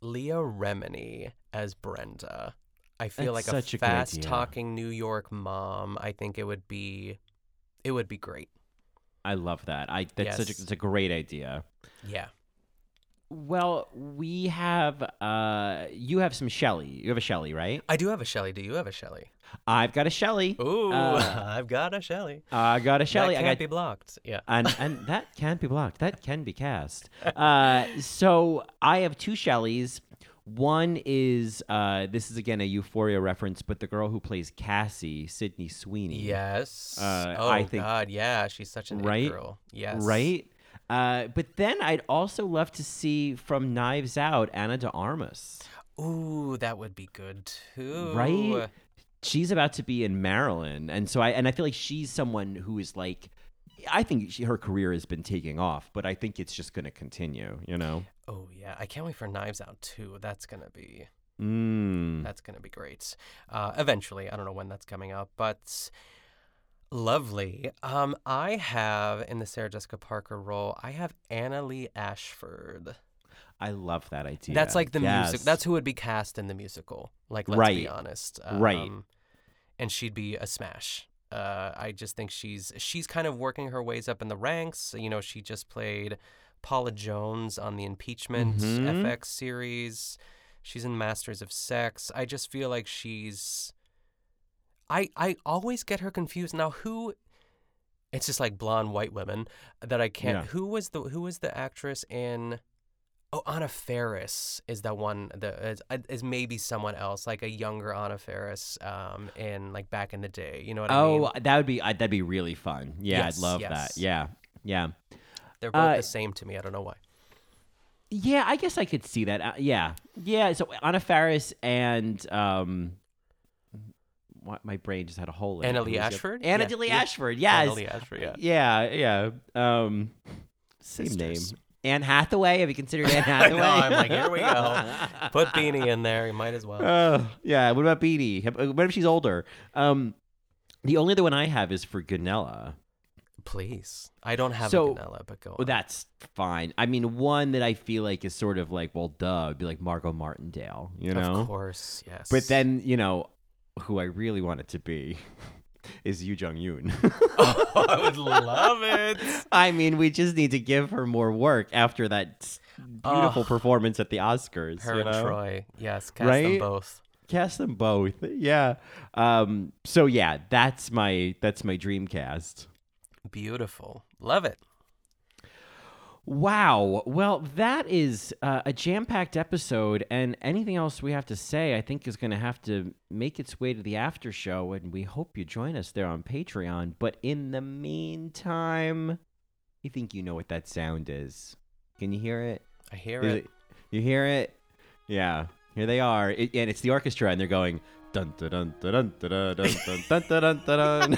Leah Remini as Brenda. I feel that's like a fast-talking New York mom. I think it would be great. I love that. It's a great idea. Yeah. Well, we have you have some Shelley. You have a Shelley, right? I do have a Shelley. Do you have a Shelley? I've got a Shelley. Ooh, I've got a Shelley. I got a Shelley. That can't be blocked. Yeah. And that can be blocked. That can be cast. So I have two Shelleys. One is, this is again a Euphoria reference, but the girl who plays Cassie, Sydney Sweeney. Yes. God, yeah. She's such an it girl. Yes. Right? But then I'd also love to see from Knives Out, Ana de Armas. Ooh, that would be good too. Right? She's about to be in Marilyn, and so I feel like she's someone who is like, I think her career has been taking off, but I think it's just going to continue, you know? Oh yeah, I can't wait for Knives Out too. That's gonna be great. Eventually, I don't know when that's coming out, but lovely. I have in the Sarah Jessica Parker role, I have Anna Lee Ashford. I love that idea. That's like the music. That's who would be cast in the musical. Like, let's be honest. Right. And she'd be a smash. I just think she's kind of working her ways up in the ranks. You know, she just played Paula Jones on the Impeachment FX series. She's in Masters of Sex. I just feel like she's... I always get her confused. Now, who... It's just like blonde white women that I can't... Yeah. Who was the actress in... Oh, Anna Faris is that one that is maybe someone else, like a younger Anna Faris, in like back in the day. You know what I mean? Oh, that'd be really fun. Yeah, yes, I'd love that. Yeah, yeah. They're both the same to me. I don't know why. Yeah, I guess I could see that. Yeah. So Anna Faris and my brain just had a hole in it. Anna Lee Ashford. Yes. Anna Lee Ashford. Yeah. Same sisters. Name. Anne Hathaway? Have you considered Anne Hathaway? No, I'm like, here we go. Put Beanie in there. You might as well. Yeah. What about Beanie? What if she's older? The only other one I have is for Gunilla. Please. I don't have a Gunilla, but go on. Well, that's fine. I mean, one that I feel like is sort of like, well, duh, would be like Margot Martindale, you know? Of course, yes. But then, you know, who I really want it to be... is Yoo Jung-yoon. Oh, I would love it. I mean, we just need to give her more work after that beautiful performance at the Oscars. Her and Troy. Yes, cast them both. Yeah. So yeah, that's my dream cast. Beautiful. Love it. Wow. Well, that is a jam-packed episode, and anything else we have to say, I think, is going to have to make its way to the after show, and we hope you join us there on Patreon. But in the meantime, you think you know what that sound is. Can you hear it? I hear it. You hear it? Yeah. Here they are. And it's the orchestra, and they're going, dun dun dun dun dun dun dun dun dun dun.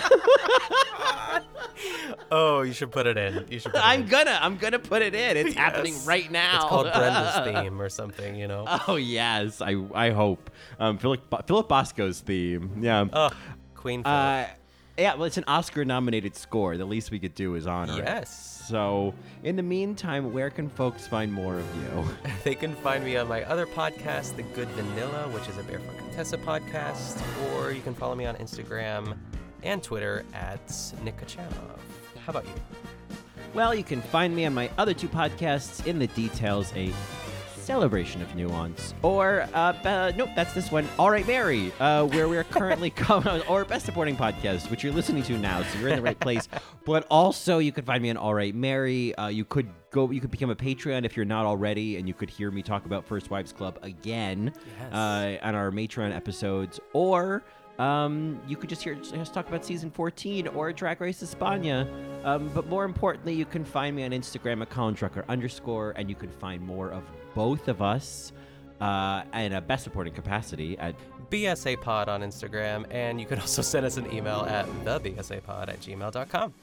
Oh, you should put it in. I'm gonna put it in. It's happening right now. It's called Brenda's theme or something, you know. Oh yes, I hope. Philip Bosco's theme. Yeah. Oh, Queen. Yeah. Well, it's an Oscar-nominated score. The least we could do is honor it. Yes. So, in the meantime, where can folks find more of you? They can find me on my other podcast, The Good Vanilla, which is a Barefoot Contessa podcast, or you can follow me on Instagram and Twitter at Nick Kachanov. How about you? Well, you can find me on my other two podcasts, In the Details, a celebration of nuance, or, nope, that's this one, All Right Mary, where we're currently on, or Best Supporting Podcast, which you're listening to now, so you're in the right place. But also, you can find me on All Right Mary. You could become a Patreon if you're not already, and you could hear me talk about First Wives Club again on our Matron episodes, or... you could just hear us talk about season 14 or Drag Race España. But more importantly, you can find me on Instagram at ColinDrucker_, and you can find more of both of us in a best supporting capacity at BSA Pod on Instagram. And you can also send us an email at thebsapod@gmail.com.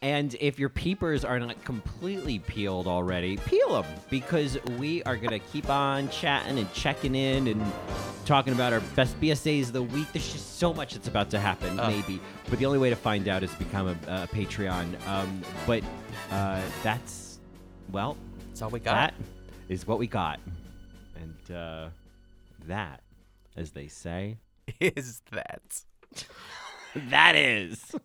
And if your peepers are not completely peeled already, peel them, because we are going to keep on chatting and checking in and talking about our best BSAs of the week. There's just so much that's about to happen, maybe. But the only way to find out is to become a Patreon. But that's, well, that's all we got. That is what we got. And that, as they say, is that. That is.